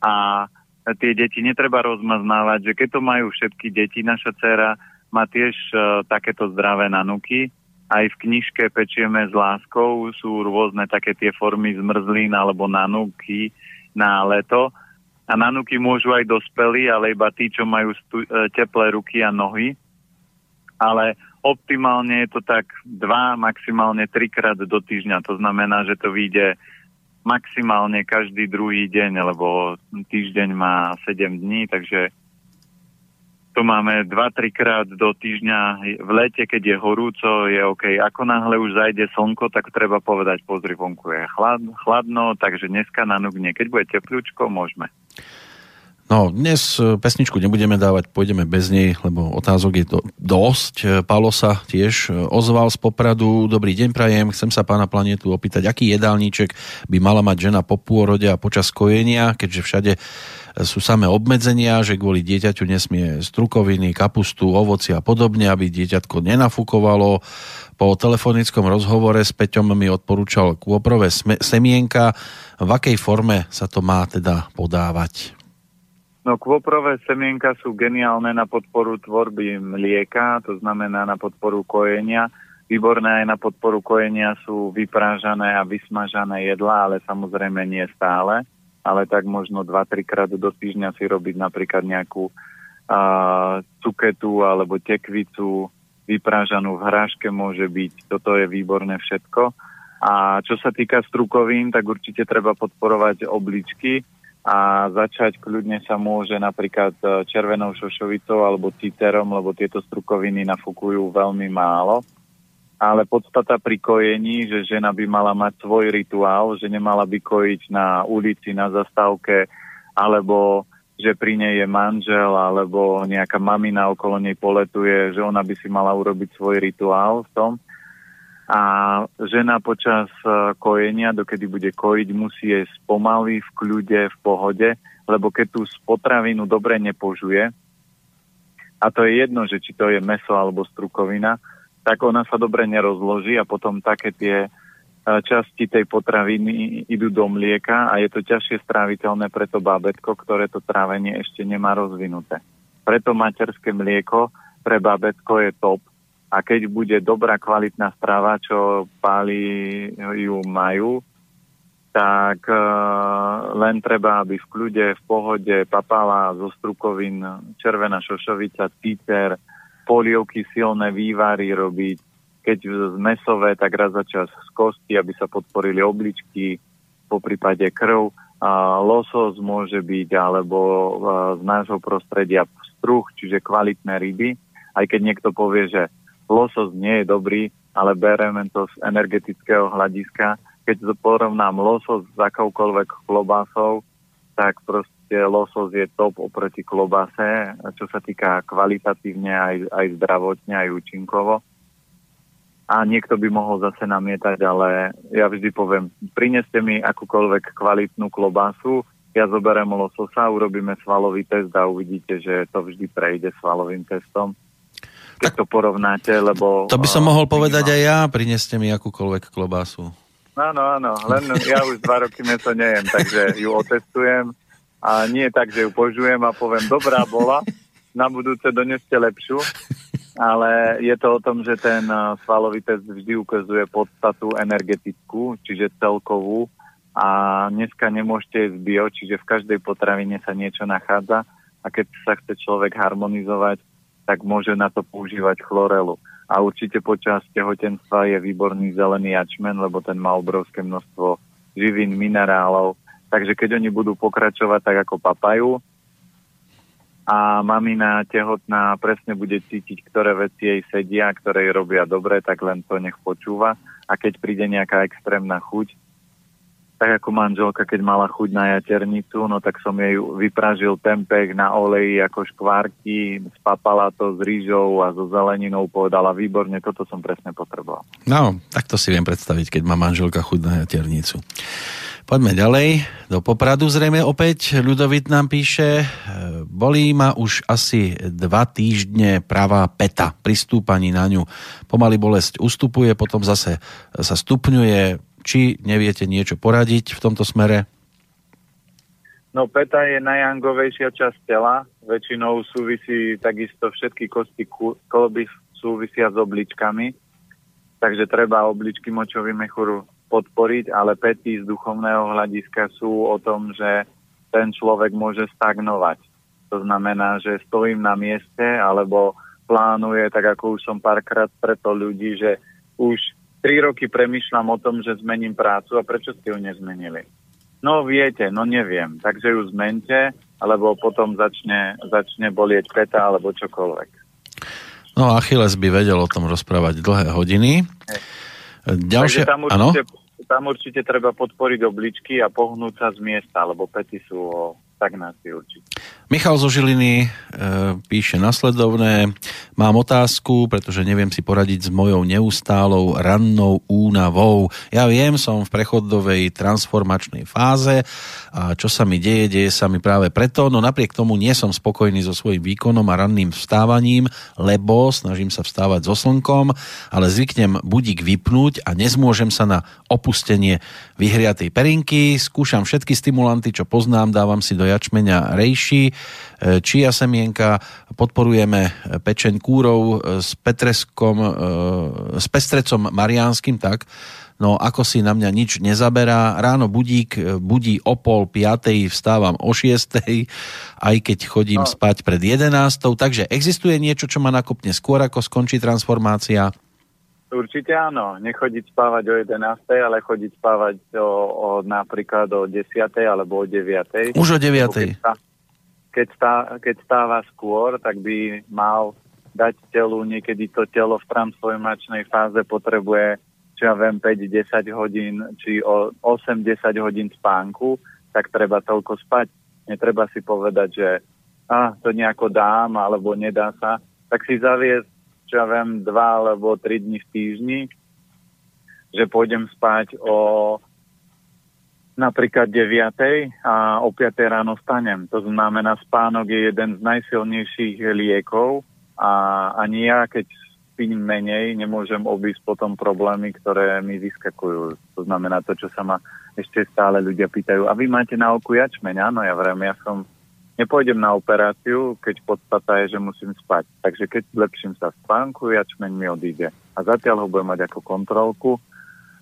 A tie deti netreba rozmaznávať, že keď to majú všetky deti, naša dcéra má tiež uh, takéto zdravé nanúky. Aj v knižke Pečieme s láskou sú rôzne také tie formy zmrzlín alebo nanúky na leto. A nanúky môžu aj dospelí, ale iba tí, čo majú stu- teplé ruky a nohy. Ale optimálne je to tak dva, maximálne trikrát do týždňa. To znamená, že to vyjde maximálne každý druhý deň, lebo týždeň má sedem dní, takže to máme dva tri krát do týždňa. V lete, keď je horúco, je OK. Ako náhle už zajde slnko, tak treba povedať, pozri, vonku je chladno, takže dneska nanúkne. Keď bude teplúčko, môžeme. No, dnes pesničku nebudeme dávať, pôjdeme bez nej, lebo otázok je to dosť. Palo sa tiež ozval z Popradu. Dobrý deň, prajem. Chcem sa pána Planétu opýtať, aký jedálniček by mala mať žena po pôrode a počas kojenia, keďže všade sú samé obmedzenia, že kvôli dieťaťu nesmie strukoviny, kapustu, ovoci a podobne, aby dieťatko nenafúkovalo. Po telefonickom rozhovore s Peťom mi odporúčal kôprové semienka. V akej forme sa to má teda podávať? No, kvoprové semienka sú geniálne na podporu tvorby mlieka, to znamená na podporu kojenia. Výborné aj na podporu kojenia sú vyprážané a vysmažané jedlá, ale samozrejme nie stále, ale tak možno dva až tri krát do týždňa si robiť napríklad nejakú uh, cuketu alebo tekvicu, vyprážanú v hráške môže byť. Toto je výborné všetko. A čo sa týka strukovín, tak určite treba podporovať obličky, a začať kľudne sa môže napríklad červenou šošovicou alebo citerom, lebo tieto strukoviny nafúkujú veľmi málo. Ale podstata pri kojení, že žena by mala mať svoj rituál, že nemala by kojiť na ulici, na zastávke, alebo že pri nej je manžel, alebo nejaká mamina okolo nej poletuje, že ona by si mala urobiť svoj rituál v tom. A žena počas kojenia, dokedy bude kojiť, musí jesť pomaly, v kľude, v pohode, lebo keď tú potravinu dobre nepožuje, a to je jedno, že či to je mäso alebo strukovina, tak ona sa dobre nerozloží a potom také tie časti tej potraviny idú do mlieka a je to ťažšie stráviteľné pre to bábätko, ktoré to trávenie ešte nemá rozvinuté. Preto materské mlieko pre bábätko je top. A keď bude dobrá kvalitná strava, čo páli ju majú, tak e, len treba, aby v kľude, v pohode papala zo strukovín, červená šošovica, títer, polievky, silné vývary robiť. Keď z mesové, tak raz za čas z kosti, aby sa podporili obličky, po prípade krv. A losos môže byť, alebo a, z nášho prostredia struh, čiže kvalitné ryby. Aj keď niekto povie, že losos nie je dobrý, ale bereme to z energetického hľadiska. Keď porovnám losos s akoukoľvek klobásou, tak proste losos je top oproti klobáse, čo sa týka kvalitatívne aj, aj zdravotne, aj účinkovo. A niekto by mohol zase namietať, ale ja vždy poviem, prineste mi akúkoľvek kvalitnú klobásu, ja zoberiem lososa, urobíme svalový test a uvidíte, že to vždy prejde svalovým testom. Keď to porovnáte, lebo... To by som mohol povedať aj ja, prineste mi akúkoľvek klobásu. Áno, áno, len ja už dva roky meso nejem, takže ju otestujem a nie tak, že ju požujem a poviem, dobrá bola, na budúce doneste lepšiu, ale je to o tom, že ten svalový test vždy ukazuje podstatu energetickú, čiže celkovú a dneska nemôžete jesť bio, čiže v každej potravine sa niečo nachádza a keď sa chce človek harmonizovať, tak môže na to používať chlorelu. A určite počas tehotenstva je výborný zelený jačmeň, lebo ten má obrovské množstvo živín, minerálov. Takže keď oni budú pokračovať tak ako papajú a mamina tehotná presne bude cítiť, ktoré veci jej sedia, ktoré jej robia dobre, tak len to nech počúva. A keď príde nejaká extrémna chuť, tak ako manželka, keď mala chuť na jaternicu, no tak som jej vypražil tempeh na oleji ako škvárky, spapala to s rýžou a so zeleninou, povedala výborne, toto som presne potreboval. No, tak to si viem predstaviť, keď má manželka chuť na jaternicu. Poďme ďalej, do Popradu zrejme opäť. Ľudovít nám píše, bolí ma už asi dva týždne pravá peta pri stúpaní na ňu. Pomaly bolesť ustupuje, potom zase sa stupňuje. Či neviete niečo poradiť v tomto smere? No, peta je najjangovejšia časť tela. Väčšinou súvisí takisto všetky kosti kolby súvisia s obličkami. Takže treba obličky, močový mechúr podporiť, ale pety z duchovného hľadiska sú o tom, že ten človek môže stagnovať. To znamená, že stojím na mieste alebo plánuje, tak ako už som párkrát preto ľudí, že už Tri roky premýšľam o tom, že zmením prácu a prečo ste ju nezmenili? No viete, no neviem, takže ju zmente, alebo potom začne, začne bolieť peta alebo čokoľvek. No Achilles by vedel o tom rozprávať dlhé hodiny. Ďalšie... Tam, určite, tam určite treba podporiť obličky a pohnúť sa z miesta, lebo pety sú o stagnácii určite. Michal zo Žiliny e, píše nasledovné. Mám otázku, pretože neviem si poradiť s mojou neustálou rannou únavou. Ja viem, som v prechodovej transformačnej fáze a čo sa mi deje, deje sa mi práve preto, no napriek tomu nie som spokojný so svojím výkonom a ranným vstávaním, lebo snažím sa vstávať so slnkom, ale zvyknem budík vypnúť a nezmôžem sa na opustenie vyhriatej perinky. Skúšam všetky stimulanty, čo poznám, dávam si do jačmeňa, rejší, čia semienka, podporujeme pečeň kúrov s petreskom, s pestrecom mariánskym, tak, no ako si na mňa nič nezaberá, ráno budík budí o pol piatej, vstávam o šiestej, aj keď chodím no. spať pred jedenástou, takže existuje niečo, čo ma nakopne skôr, ako skončí transformácia? Určite áno, nechodiť spávať o jedenástej, ale chodiť spávať o, o, napríklad o desiatej alebo o deviatej. Už o deviatej. Keď, stá, keď stáva skôr, tak by mal dať telu, niekedy to telo v transformačnej fáze potrebuje, čo ja viem, päť až desať hodín, či osem až desať hodín spánku, tak treba toľko spať. Netreba si povedať, že ah, to nejako dám, alebo nedá sa, tak si zaviesť čo ja viem, dva alebo tri dni v týždni, že pôjdem spať o napríklad deviatej a o piatej ráno stanem. To znamená, spánok je jeden z najsilnejších liekov a ani ja, keď spím menej, nemôžem obísť potom problémy, ktoré mi vyskakujú. To znamená to, čo sa ma ešte stále ľudia pýtajú. A vy máte na oku jačmeň? Áno, ja vrem, ja som... Nepôjdem na operáciu, keď podstata je, že musím spať. Takže keď zlepším sa v spánku, jačmeň mi odíde. A zatiaľ ho budem mať ako kontrolku.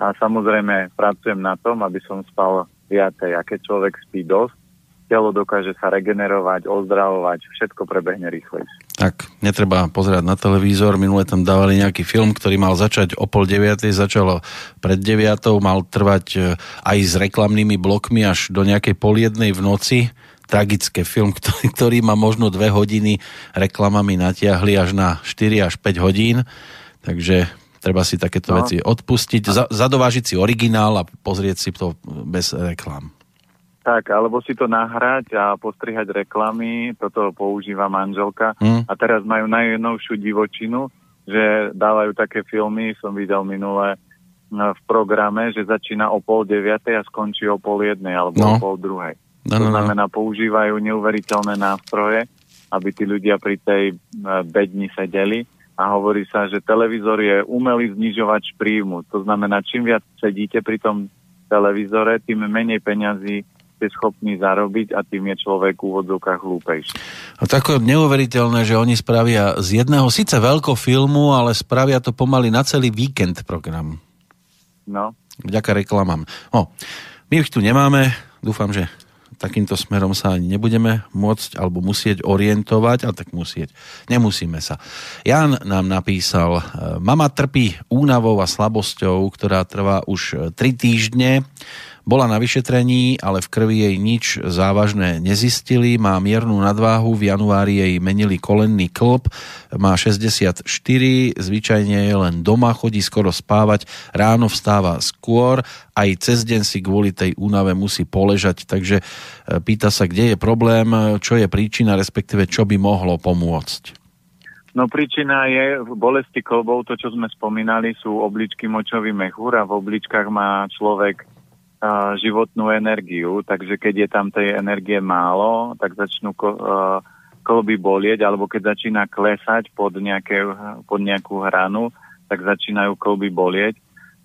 A samozrejme pracujem na tom, aby som spal viacej. A keď človek spí dosť, telo dokáže sa regenerovať, ozdravovať, všetko prebehne rýchlejšie. Tak, netreba pozerať na televízor. Minule tam dávali nejaký film, ktorý mal začať o pol deviatej, začalo pred deviatou, mal trvať aj s reklamnými blokmi až do nejakej pol jednej v noci. Tragické film, ktorý, ktorý má možno dve hodiny, reklamami natiahli až na štyri až päť hodín, takže treba si takéto no. veci odpustiť, za, zadovážiť si originál a pozrieť si to bez reklám. Tak, alebo si to nahrať a postrihať reklamy, toto používa manželka mm. a teraz majú najnovšiu divočinu, že dávajú také filmy, som videl minule v programe, že začína o pol deviatej a skončí o pol jednej alebo no. o pol druhej. No, no, no. To znamená, používajú neuveriteľné nástroje, aby tí ľudia pri tej bedni sedeli a hovorí sa, že televízor je umelý znižovač príjmu. To znamená, čím viac sedíte pri tom televízore, tým menej peňazí ste schopní zarobiť a tým je človek v úvodzovkách hlúpejší. A tako neuveriteľné, že oni spravia z jedného síce veľkého filmu, ale spravia to pomaly na celý víkend program. No. Vďaka reklamám. No, my už tu nemáme, dúfam, že takýmto smerom sa ani nebudeme môcť alebo musieť orientovať, ale tak musieť. Nemusíme sa. Jan nám napísal, mama trpí únavou a slabosťou, ktorá trvá už tri týždne. Bola na vyšetrení, ale v krvi jej nič závažné nezistili. Má miernu nadváhu, v januári jej menili kolenný klb, má šesťdesiatštyri, zvyčajne je len doma, chodí skoro spávať, ráno vstáva skôr, aj cez deň si kvôli tej únave musí poležať, takže pýta sa, kde je problém, čo je príčina, respektíve čo by mohlo pomôcť. No príčina je v bolesti klbov, to čo sme spomínali, sú obličky, močový mechúr a v obličkách má človek uh, životnú energiu, takže keď je tam tej energie málo, tak začnú uh, klby bolieť, alebo keď začína klesať pod, nejaké, pod nejakú hranu, tak začínajú klby bolieť.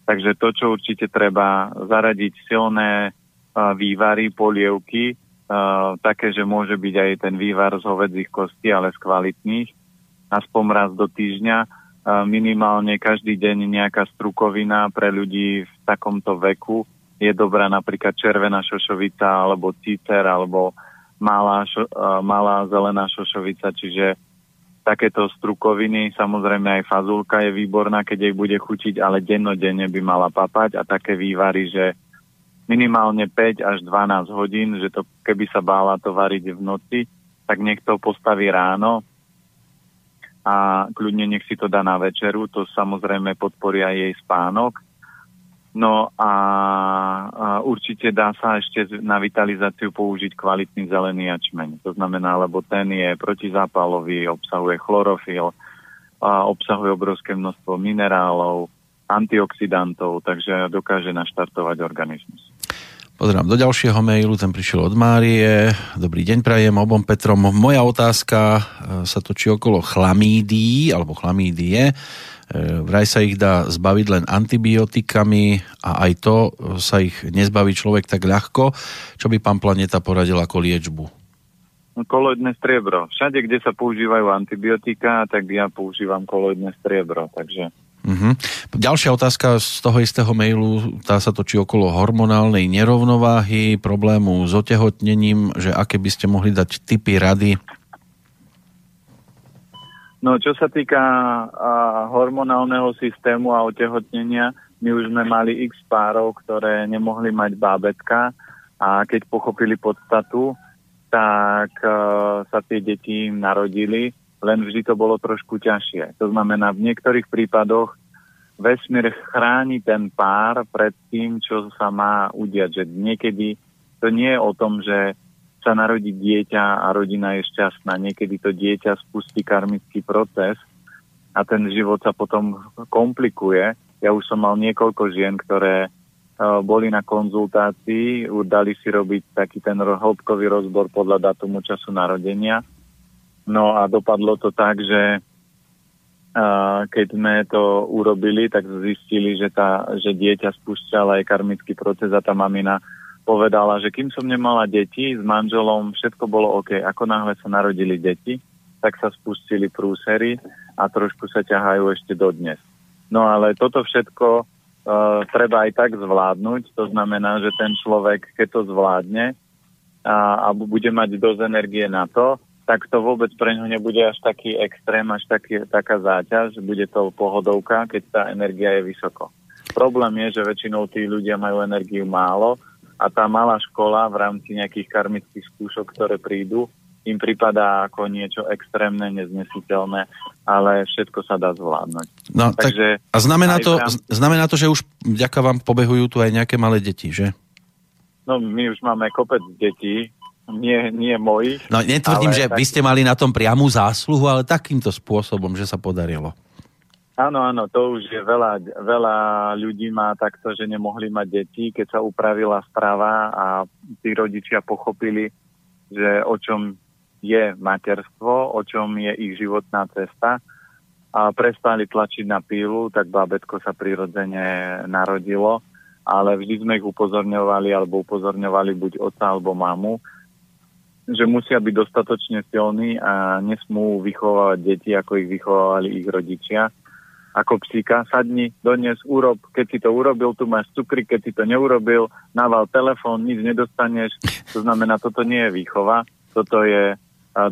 Takže to, čo určite treba zaradiť, silné uh, vývary, polievky, uh, také, že môže byť aj ten vývar z hovädzích kostí, ale z kvalitných, aspoň raz do týždňa, uh, minimálne každý deň nejaká strukovina pre ľudí v takomto veku. Je dobrá napríklad červená šošovica, alebo cícer, alebo malá, šo, uh, malá zelená šošovica, čiže takéto strukoviny, samozrejme aj fazulka je výborná, keď jej bude chutiť, ale dennodenne by mala papať a také vývary, že minimálne päť až dvanásť hodín, že to keby sa bála to variť v noci, tak niekto postaví ráno a kľudne nech si to dá na večeru, to samozrejme podporí aj jej spánok. No a, a určite dá sa ešte na vitalizáciu použiť kvalitný zelený jačmeň. To znamená, lebo ten je protizápalový, obsahuje chlorofil, a obsahuje obrovské množstvo minerálov, antioxidantov, takže dokáže naštartovať organizmus. Pozerám do ďalšieho mailu, ten prišiel od Márie. Dobrý deň, prajem obom Petrom. Moja otázka sa točí okolo chlamídií, alebo chlamídie. Vraj sa ich dá zbaviť len antibiotikami a aj to sa ich nezbaví človek tak ľahko. Čo by pán Planéta poradil ako liečbu? Koloidné striebro. Všade, kde sa používajú antibiotika, tak ja používam koloidné striebro, takže... Uh-huh. Ďalšia otázka z toho istého mailu, tá sa točí okolo hormonálnej nerovnováhy, problému s otehotnením, že aké by ste mohli dať tipy, rady? No, čo sa týka a, hormonálneho systému a otehotnenia, my už sme mali x párov, ktoré nemohli mať bábätka, a keď pochopili podstatu, tak a, sa tie deti im narodili. Len vždy to bolo trošku ťažšie. To znamená, v niektorých prípadoch vesmír chráni ten pár pred tým, čo sa má udiať. Že niekedy to nie je o tom, že sa narodí dieťa a rodina je šťastná. Niekedy to dieťa spustí karmický proces a ten život sa potom komplikuje. Ja už som mal niekoľko žien, ktoré boli na konzultácii, dali si robiť taký ten hĺbkový rozbor podľa dátumu času narodenia. No a dopadlo to tak, že uh, keď sme to urobili, tak zistili, že, tá, že dieťa spúšťala aj karmický proces a tá mamina povedala, že kým som nemala deti, s manželom všetko bolo OK. Ako náhle sa narodili deti, tak sa spustili prúsery a trošku sa ťahajú ešte dodnes. No ale toto všetko uh, treba aj tak zvládnuť, to znamená, že ten človek, keď to zvládne a, a bude mať dosť energie na to, tak to vôbec pre ňu nebude až taký extrém, až taký, taká záťaž. Bude to pohodovka, keď tá energia je vysoko. Problém je, že väčšinou tí ľudia majú energiu málo a tá malá škola v rámci nejakých karmických skúšok, ktoré prídu, im pripadá ako niečo extrémne, neznesiteľné, ale všetko sa dá zvládnuť. No, tak Takže a znamená to, rámci... znamená to, že už vďaka vám pobehujú tu aj nejaké malé deti, že? No, my už máme kopec detí. Nie, nie mojich. No, netvrdím, že tak... vy ste mali na tom priamu zásluhu, ale takýmto spôsobom, že sa podarilo. Áno, áno, to už je veľa, veľa ľudí má takto, že nemohli mať deti, keď sa upravila strava a tí rodičia pochopili, že o čom je materstvo, o čom je ich životná cesta a prestali tlačiť na pílu, tak bábätko sa prirodzene narodilo, ale vždy sme ich upozorňovali, alebo upozorňovali buď otca, alebo mamu, že musia byť dostatočne silní a nesmú vychovávať deti, ako ich vychovávali ich rodičia. Ako psíka, sadni, donies, urob, keď si to urobil, tu máš cukry, keď si to neurobil, naval telefón, nič nedostaneš. To znamená, toto nie je výchova, toto je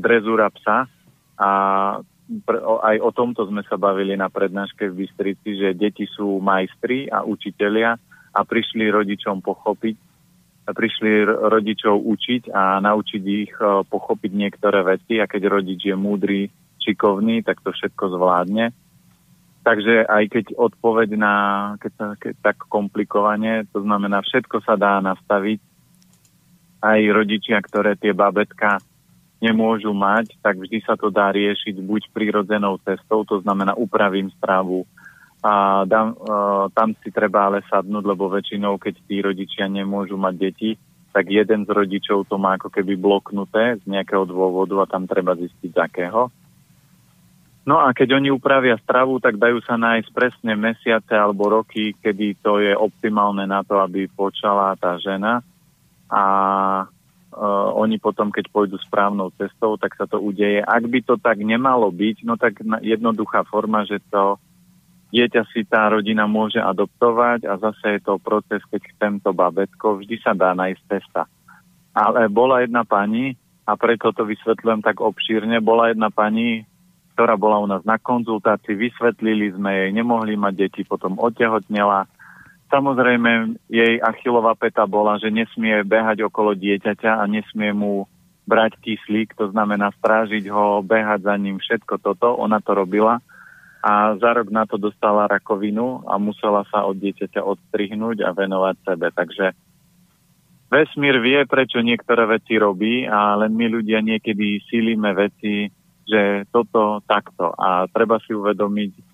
drezúra psa. A aj o tomto sme sa bavili na prednáške v Bystrici, že deti sú majstri a učitelia a prišli rodičom pochopiť, prišli rodičov učiť a naučiť ich pochopiť niektoré veci, a keď rodič je múdry, šikovný, tak to všetko zvládne. Takže aj keď odpoveď na keď sa, keď tak komplikovanie, to znamená, všetko sa dá nastaviť. Aj rodičia, ktoré tie bábätká nemôžu mať, tak vždy sa to dá riešiť buď prirodzenou cestou, to znamená upravím stravu, a dám, uh, tam si treba ale sadnúť, lebo väčšinou, keď tí rodičia nemôžu mať deti, tak jeden z rodičov to má ako keby bloknuté z nejakého dôvodu a tam treba zistiť z akého. No a keď oni upravia stravu, tak dajú sa nájsť presne mesiace alebo roky, kedy to je optimálne na to, aby počala tá žena, a Uh, oni potom, keď pôjdu správnou cestou, tak sa to udeje. Ak by to tak nemalo byť, no tak jednoduchá forma, že to dieťa si tá rodina môže adoptovať, a zase je to proces, keď chcem to bábätko, vždy sa dá nájsť cesta. Ale bola jedna pani, a preto to vysvetľujem tak obšírne, bola jedna pani, ktorá bola u nás na konzultácii, vysvetlili sme jej, nemohli mať deti, potom otehotnela. Samozrejme, jej achilová päta bola, že nesmie behať okolo dieťaťa a nesmie mu brať kyslík, to znamená strážiť ho, behať za ním, všetko toto, ona to robila. A za rok na to dostala rakovinu a musela sa od dieťaťa odstrihnúť a venovať sebe. Takže vesmír vie, prečo niektoré veci robí, a len my ľudia niekedy sílime veci, že toto takto. A treba si uvedomiť,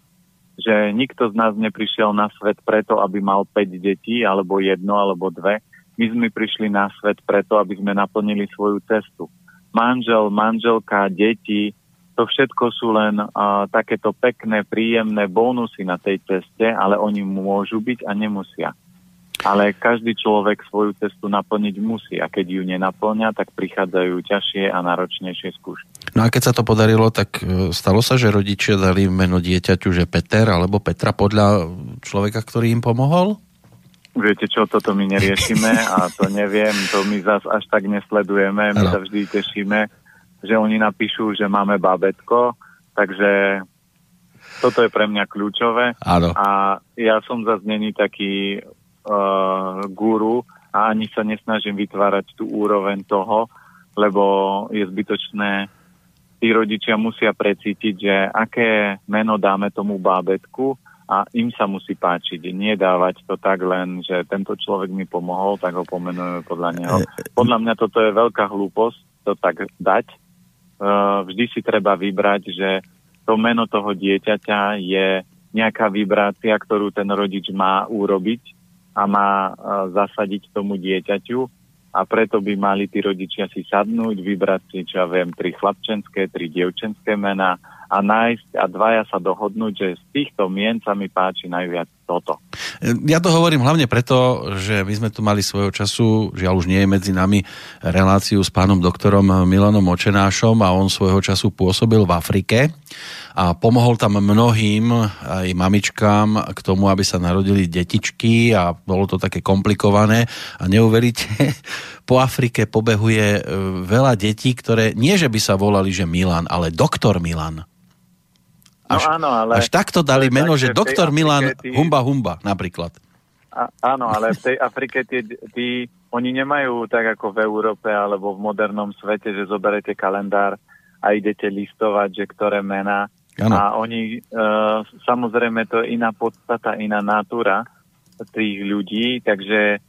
že nikto z nás neprišiel na svet preto, aby mal päť detí, alebo jedno, alebo dve. My sme prišli na svet preto, aby sme naplnili svoju cestu. Manžel, manželka, deti, To všetko sú len uh, takéto pekné, príjemné bónusy na tej ceste, ale oni môžu byť a nemusia. Ale každý človek svoju cestu naplniť musí a keď ju nenaplňa, tak prichádzajú ťažšie a náročnejšie skúšky. No a keď sa to podarilo, tak stalo sa, že rodičia dali meno dieťaťu, že Peter alebo Petra podľa človeka, ktorý im pomohol? Viete čo, toto my neriešime a to neviem, to my zas až tak nesledujeme, my ano. Sa vždy tešíme, že oni napíšu, že máme bábätko, takže... toto je pre mňa kľúčové. Ano. A ja som zas není taký uh, guru a ani sa nesnažím vytvárať tú úroveň toho, lebo je zbytočné, tí rodičia musia precítiť, že aké meno dáme tomu bábätku a im sa musí páčiť. Nie dávať to tak len, že tento človek mi pomohol, tak ho pomenujeme podľa neho. Podľa mňa toto je veľká hlúposť, to tak dať. Uh, vždy si treba vybrať, že to meno toho dieťaťa je nejaká vibrácia, ktorú ten rodič má urobiť a má uh, zasadiť tomu dieťaťu a preto by mali tí rodičia si sadnúť, vybrať si, čo ja viem, tri chlapčenské, tri dievčenské mená a nájsť a dvaja sa dohodnúť, že z týchto mien sa mi páči najviac toto. Ja to hovorím hlavne preto, že my sme tu mali svojho času, žiaľ už nie je medzi nami, reláciu s pánom doktorom Milanom Očenášom a on svojho času pôsobil v Afrike a pomohol tam mnohým aj mamičkám k tomu, aby sa narodili detičky a bolo to také komplikované a neuveríte, po Afrike pobehuje veľa detí, ktoré nie, že by sa volali, že Milan, ale doktor Milan. Až, no áno, ale... až takto dali meno, tak, že doktor Milan tí... Humba Humba napríklad. A, áno, ale v tej Afrike tí, tí, oni nemajú tak ako v Európe alebo v modernom svete, že zoberete kalendár a idete listovať, že ktoré mená. Ano. A oni, e, samozrejme to je iná podstata, iná natúra tých ľudí, takže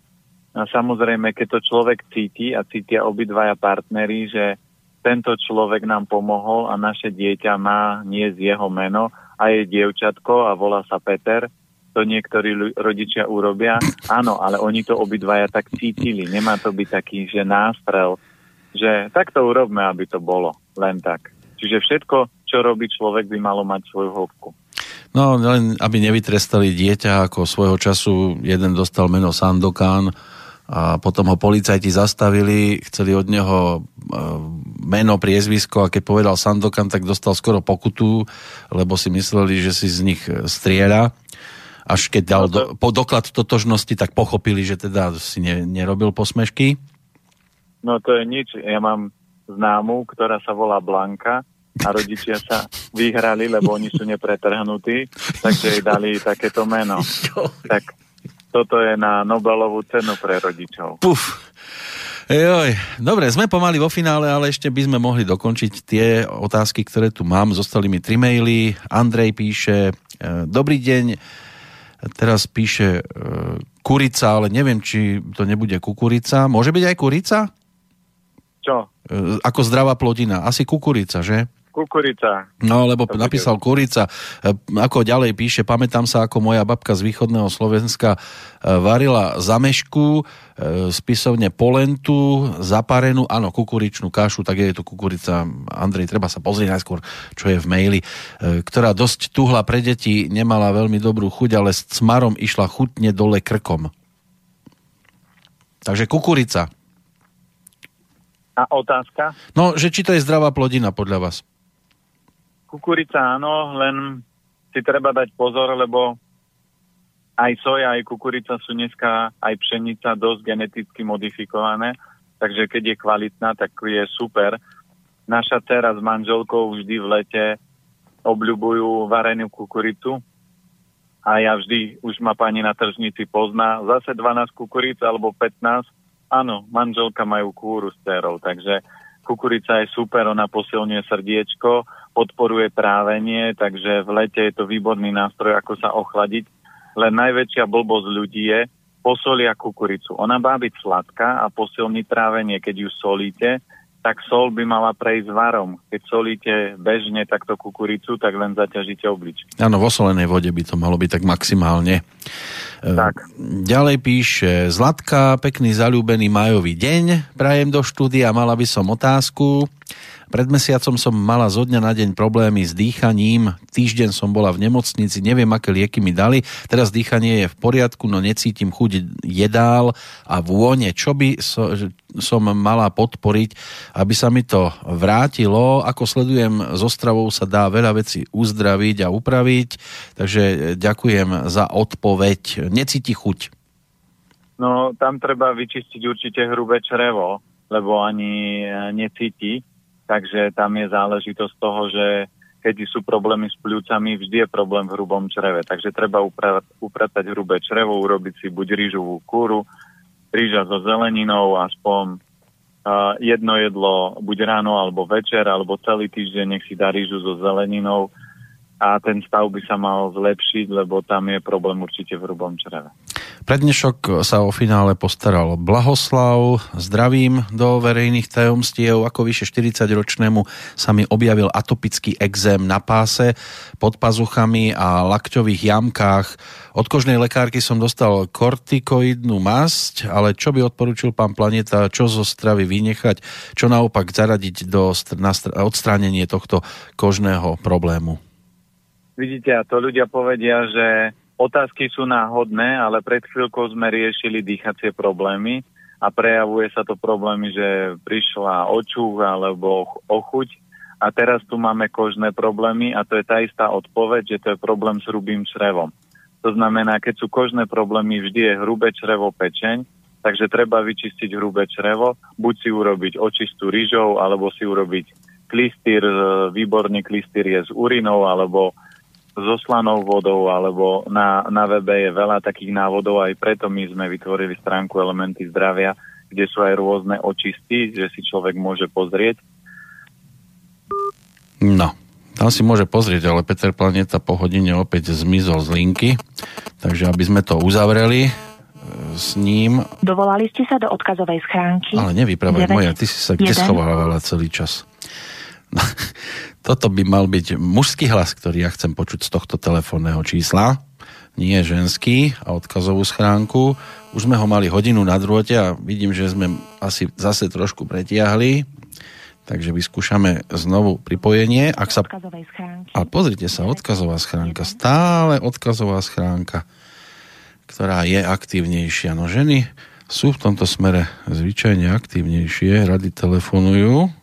samozrejme, keď to človek cíti a cítia obidvaja partneri, že tento človek nám pomohol a naše dieťa má nie z jeho meno a je dievčatko a volá sa Peter. To niektorí l- rodičia urobia. Áno, ale oni to obidvaja tak cítili. Nemá to byť taký, že nástrel, že tak to urobme, aby to bolo. Len tak. Čiže všetko, čo robí človek, by malo mať svoju hĺbku. No, len aby nevytrestali dieťa, ako svojho času jeden dostal meno Sandokán, a potom ho policajti zastavili, chceli od neho meno, priezvisko a keď povedal Sandokan, tak dostal skoro pokutu, lebo si mysleli, že si z nich strieľa. Až keď dal do, po doklad totožnosti, tak pochopili, že teda si ne, nerobil posmešky. No to je nič. Ja mám známu, ktorá sa volá Blanka a rodičia sa vyhrali, lebo oni sú nepretrhnutí, takže jej dali takéto meno. Tak toto je na Nobelovú cenu pre rodičov. Puf. Joj. Dobre, sme pomali vo finále, ale ešte by sme mohli dokončiť tie otázky, ktoré tu mám. Zostali mi tri maily. Andrej píše, dobrý deň, teraz píše kurica, ale neviem, či to nebude kukurica. Môže byť aj kurica? Čo? Ako zdravá plodina. Asi kukurica, že? Kukurica. No, lebo napísal kurica. Ako ďalej píše, pamätám sa, ako moja babka z východného Slovenska varila zamešku, spisovne polentu, zaparenú, áno, kukuričnú kašu, tak je to kukurica. Andrej, treba sa pozrieť najskôr, čo je v maili, ktorá dosť tuhla pre deti, nemala veľmi dobrú chuť, ale s cmarom išla chutne dole krkom. Takže kukurica. A otázka? No, že či to je zdravá plodina podľa vás? Kukurica áno, len si treba dať pozor, lebo aj soja, aj kukurica sú dneska, aj pšenica dosť geneticky modifikované, takže keď je kvalitná, tak je super. Naša dcéra s manželkou vždy v lete obľubujú varenú kukuricu a ja vždy, už ma pani na tržnici pozná, zase dvanásť kukuric alebo pätnásť, áno, manželka majú kúru s dcérou, takže kukurica je super, ona posilňuje srdiečko, podporuje trávenie, takže v lete je to výborný nástroj, ako sa ochladiť. Len najväčšia blbosť ľudí je, posolia kukuricu. Ona má byť sladká a posilní trávenie. Keď ju solíte, tak sol by mala prejsť varom. Keď solíte bežne takto kukuricu, tak len zaťažíte obličky. Áno, v osolenej vode by to malo byť tak maximálne. Tak. Ďalej píše, Zlatka, pekný, zaľúbený májový deň, prajem do štúdia, mala by som otázku. Pred mesiacom som mala zo dňa na deň problémy s dýchaním. Týždeň som bola v nemocnici, neviem, aké lieky mi dali. Teraz dýchanie je v poriadku, no necítim chuť jedál a vône. Čo by so, som mala podporiť, aby sa mi to vrátilo? Ako sledujem, so stravou sa dá veľa vecí uzdraviť a upraviť. Takže ďakujem za odpoveď. Necíti chuť. No, tam treba vyčistiť určite hrubé črevo, lebo ani necíti. Takže tam je záležitosť toho, že keď sú problémy s pľúcami, vždy je problém v hrubom čreve. Takže treba upra- upratať hrubé črevo, urobiť si buď rýžovú kúru, rýža so zeleninou, aspoň uh, jedno jedlo, buď ráno alebo večer, alebo celý týždeň nech si dá rýžu so zeleninou a ten stav by sa mal zlepšiť, lebo tam je problém určite v hrubom čreve. Prednešok sa o finále postaral Blahoslav. Zdravím do verejných tajomstiev. Ako vyše štyridsaťročnému sa mi objavil atopický exém na páse, pod pazuchami a lakťových jamkách. Od kožnej lekárky som dostal kortikoidnú masť, ale čo by odporučil pán Planéta, čo zo stravy vynechať, čo naopak zaradiť do, na odstránenie tohto kožného problému? Vidíte, a to ľudia povedia, že otázky sú náhodné, ale pred chvíľkou sme riešili dýchacie problémy a prejavuje sa to problémy, že prišla očúva alebo ochuť a teraz tu máme kožné problémy a to je tá istá odpoveď, že to je problém s hrubým črevom. To znamená, keď sú kožné problémy, vždy je hrubé črevo, pečeň, takže treba vyčistiť hrubé črevo, buď si urobiť očistú ryžou, alebo si urobiť klistýr, výborný klistýr je s urinou, alebo so slanou vodou, alebo na, na webe je veľa takých návodov, aj preto my sme vytvorili stránku Elementy zdravia, kde sú aj rôzne očisty, že si človek môže pozrieť. No, tam si môže pozrieť, ale Peter Planéta po hodine opäť zmizol z linky, takže aby sme to uzavreli s ním. Dovolali ste sa do odkazovej schránky. Ale nevyprávaj moja, ty si sa kde schovávala celý čas. No, toto by mal byť mužský hlas, ktorý ja chcem počuť z tohto telefónneho čísla, nie ženský, a odkazovú schránku. Už sme ho mali hodinu na drôte a vidím, že sme asi zase trošku pretiahli, takže vyskúšame znovu pripojenie. Ak sa... A pozrite sa, odkazová schránka, stále odkazová schránka, ktorá je aktívnejšia. No ženy sú v tomto smere zvyčajne aktívnejšie, rady telefonujú.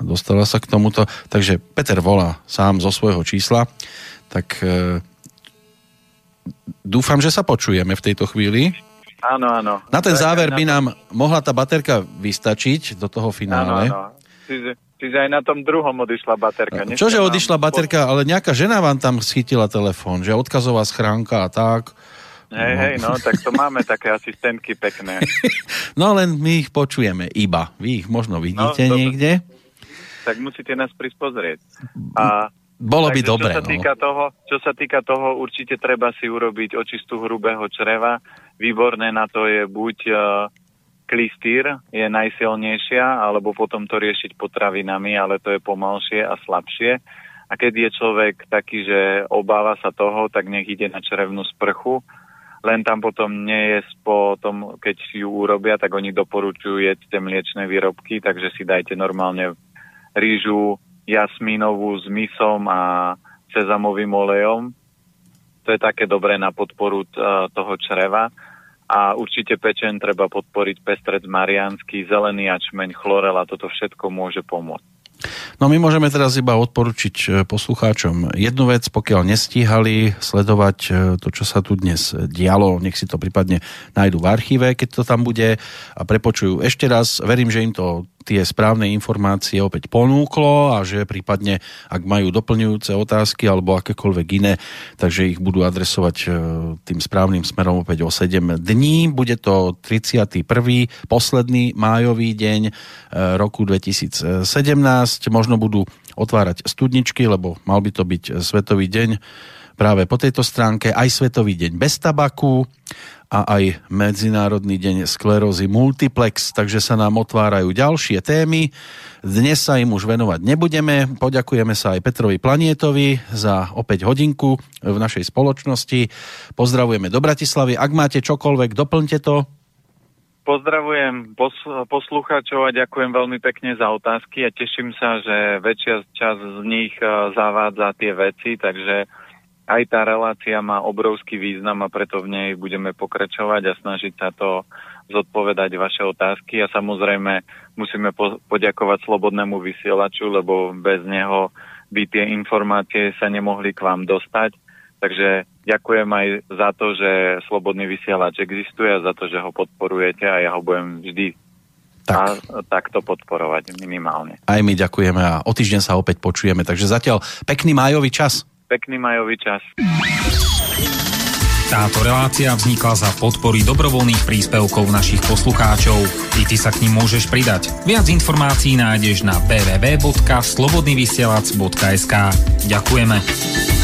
Dostala sa k tomuto, takže Peter volá sám zo svojho čísla, tak e, dúfam, že sa počujeme v tejto chvíli. Áno, áno. Na ten záver by nám mohla tá baterka vystačiť do toho finále. Áno, áno. Čiže, čiže aj na tom druhom odišla baterka. Nechce Čože odišla baterka, ale nejaká žena vám tam schytila telefón, že odkazová schránka a tak... Hej, hej, no, tak to máme také asistentky pekné. No, len my ich počujeme iba. Vy ich možno vidíte no, niekde. Tak musíte nás prísť pozrieť. A bolo by dobre. Čo sa týka toho, čo sa týka toho, určite treba si urobiť očistu hrubého čreva. Výborné na to je buď uh, klistýr, je najsilnejšia, alebo potom to riešiť potravinami, ale to je pomalšie a slabšie. A keď je človek taký, že obáva sa toho, tak nech ide na črevnú sprchu. Len tam potom nie je potom, keď si ju urobia, tak oni doporučujú jedzte mliečne výrobky, takže si dajte normálne rýžu jasmínovú s misom a sezamovým olejom. To je také dobré na podporu t- toho čreva. A určite pečen treba podporiť pestrec mariánsky, zelený jačmeň, chlorela, toto všetko môže pomôcť. No my môžeme teraz iba odporučiť poslucháčom jednu vec, pokiaľ nestíhali sledovať to, čo sa tu dnes dialo, nech si to prípadne nájdu v archíve, keď to tam bude a prepočujú ešte raz. Verím, že im to tie správne informácie opäť ponúklo a že prípadne, ak majú doplňujúce otázky alebo akékoľvek iné, takže ich budú adresovať tým správnym smerom opäť o sedem dní. Bude to tridsiaty prvý posledný májový deň roku dvetisíc sedemnásť. Možno budú otvárať studničky, lebo mal by to byť svetový deň práve po tejto stránke, aj svetový deň bez tabaku a aj medzinárodný deň sklerózy multiplex, takže sa nám otvárajú ďalšie témy. Dnes sa im už venovať nebudeme. Poďakujeme sa aj Petrovi Planétovi za opäť hodinku v našej spoločnosti. Pozdravujeme do Bratislavy. Ak máte čokoľvek, doplňte to. Pozdravujem poslucháčov a ďakujem veľmi pekne za otázky a teším sa, že väčšia časť z nich zavádza tie veci, takže aj tá relácia má obrovský význam a preto v nej budeme pokračovať a snažiť sa to zodpovedať vaše otázky a samozrejme musíme po- poďakovať Slobodnému vysielaču, lebo bez neho by tie informácie sa nemohli k vám dostať. Takže ďakujem aj za to, že Slobodný vysielač existuje a za to, že ho podporujete a ja ho budem vždy tak. a, takto podporovať minimálne. Aj my ďakujeme a o týždeň sa opäť počujeme. Takže zatiaľ pekný májový čas. Pekný májový čas. Táto relácia vznikla za podpory dobrovoľných príspevkov našich poslucháčov. I ty sa k nim môžeš pridať. Viac informácií nájdeš na w w w bodka slobodný vysielač bodka es ka. Ďakujeme.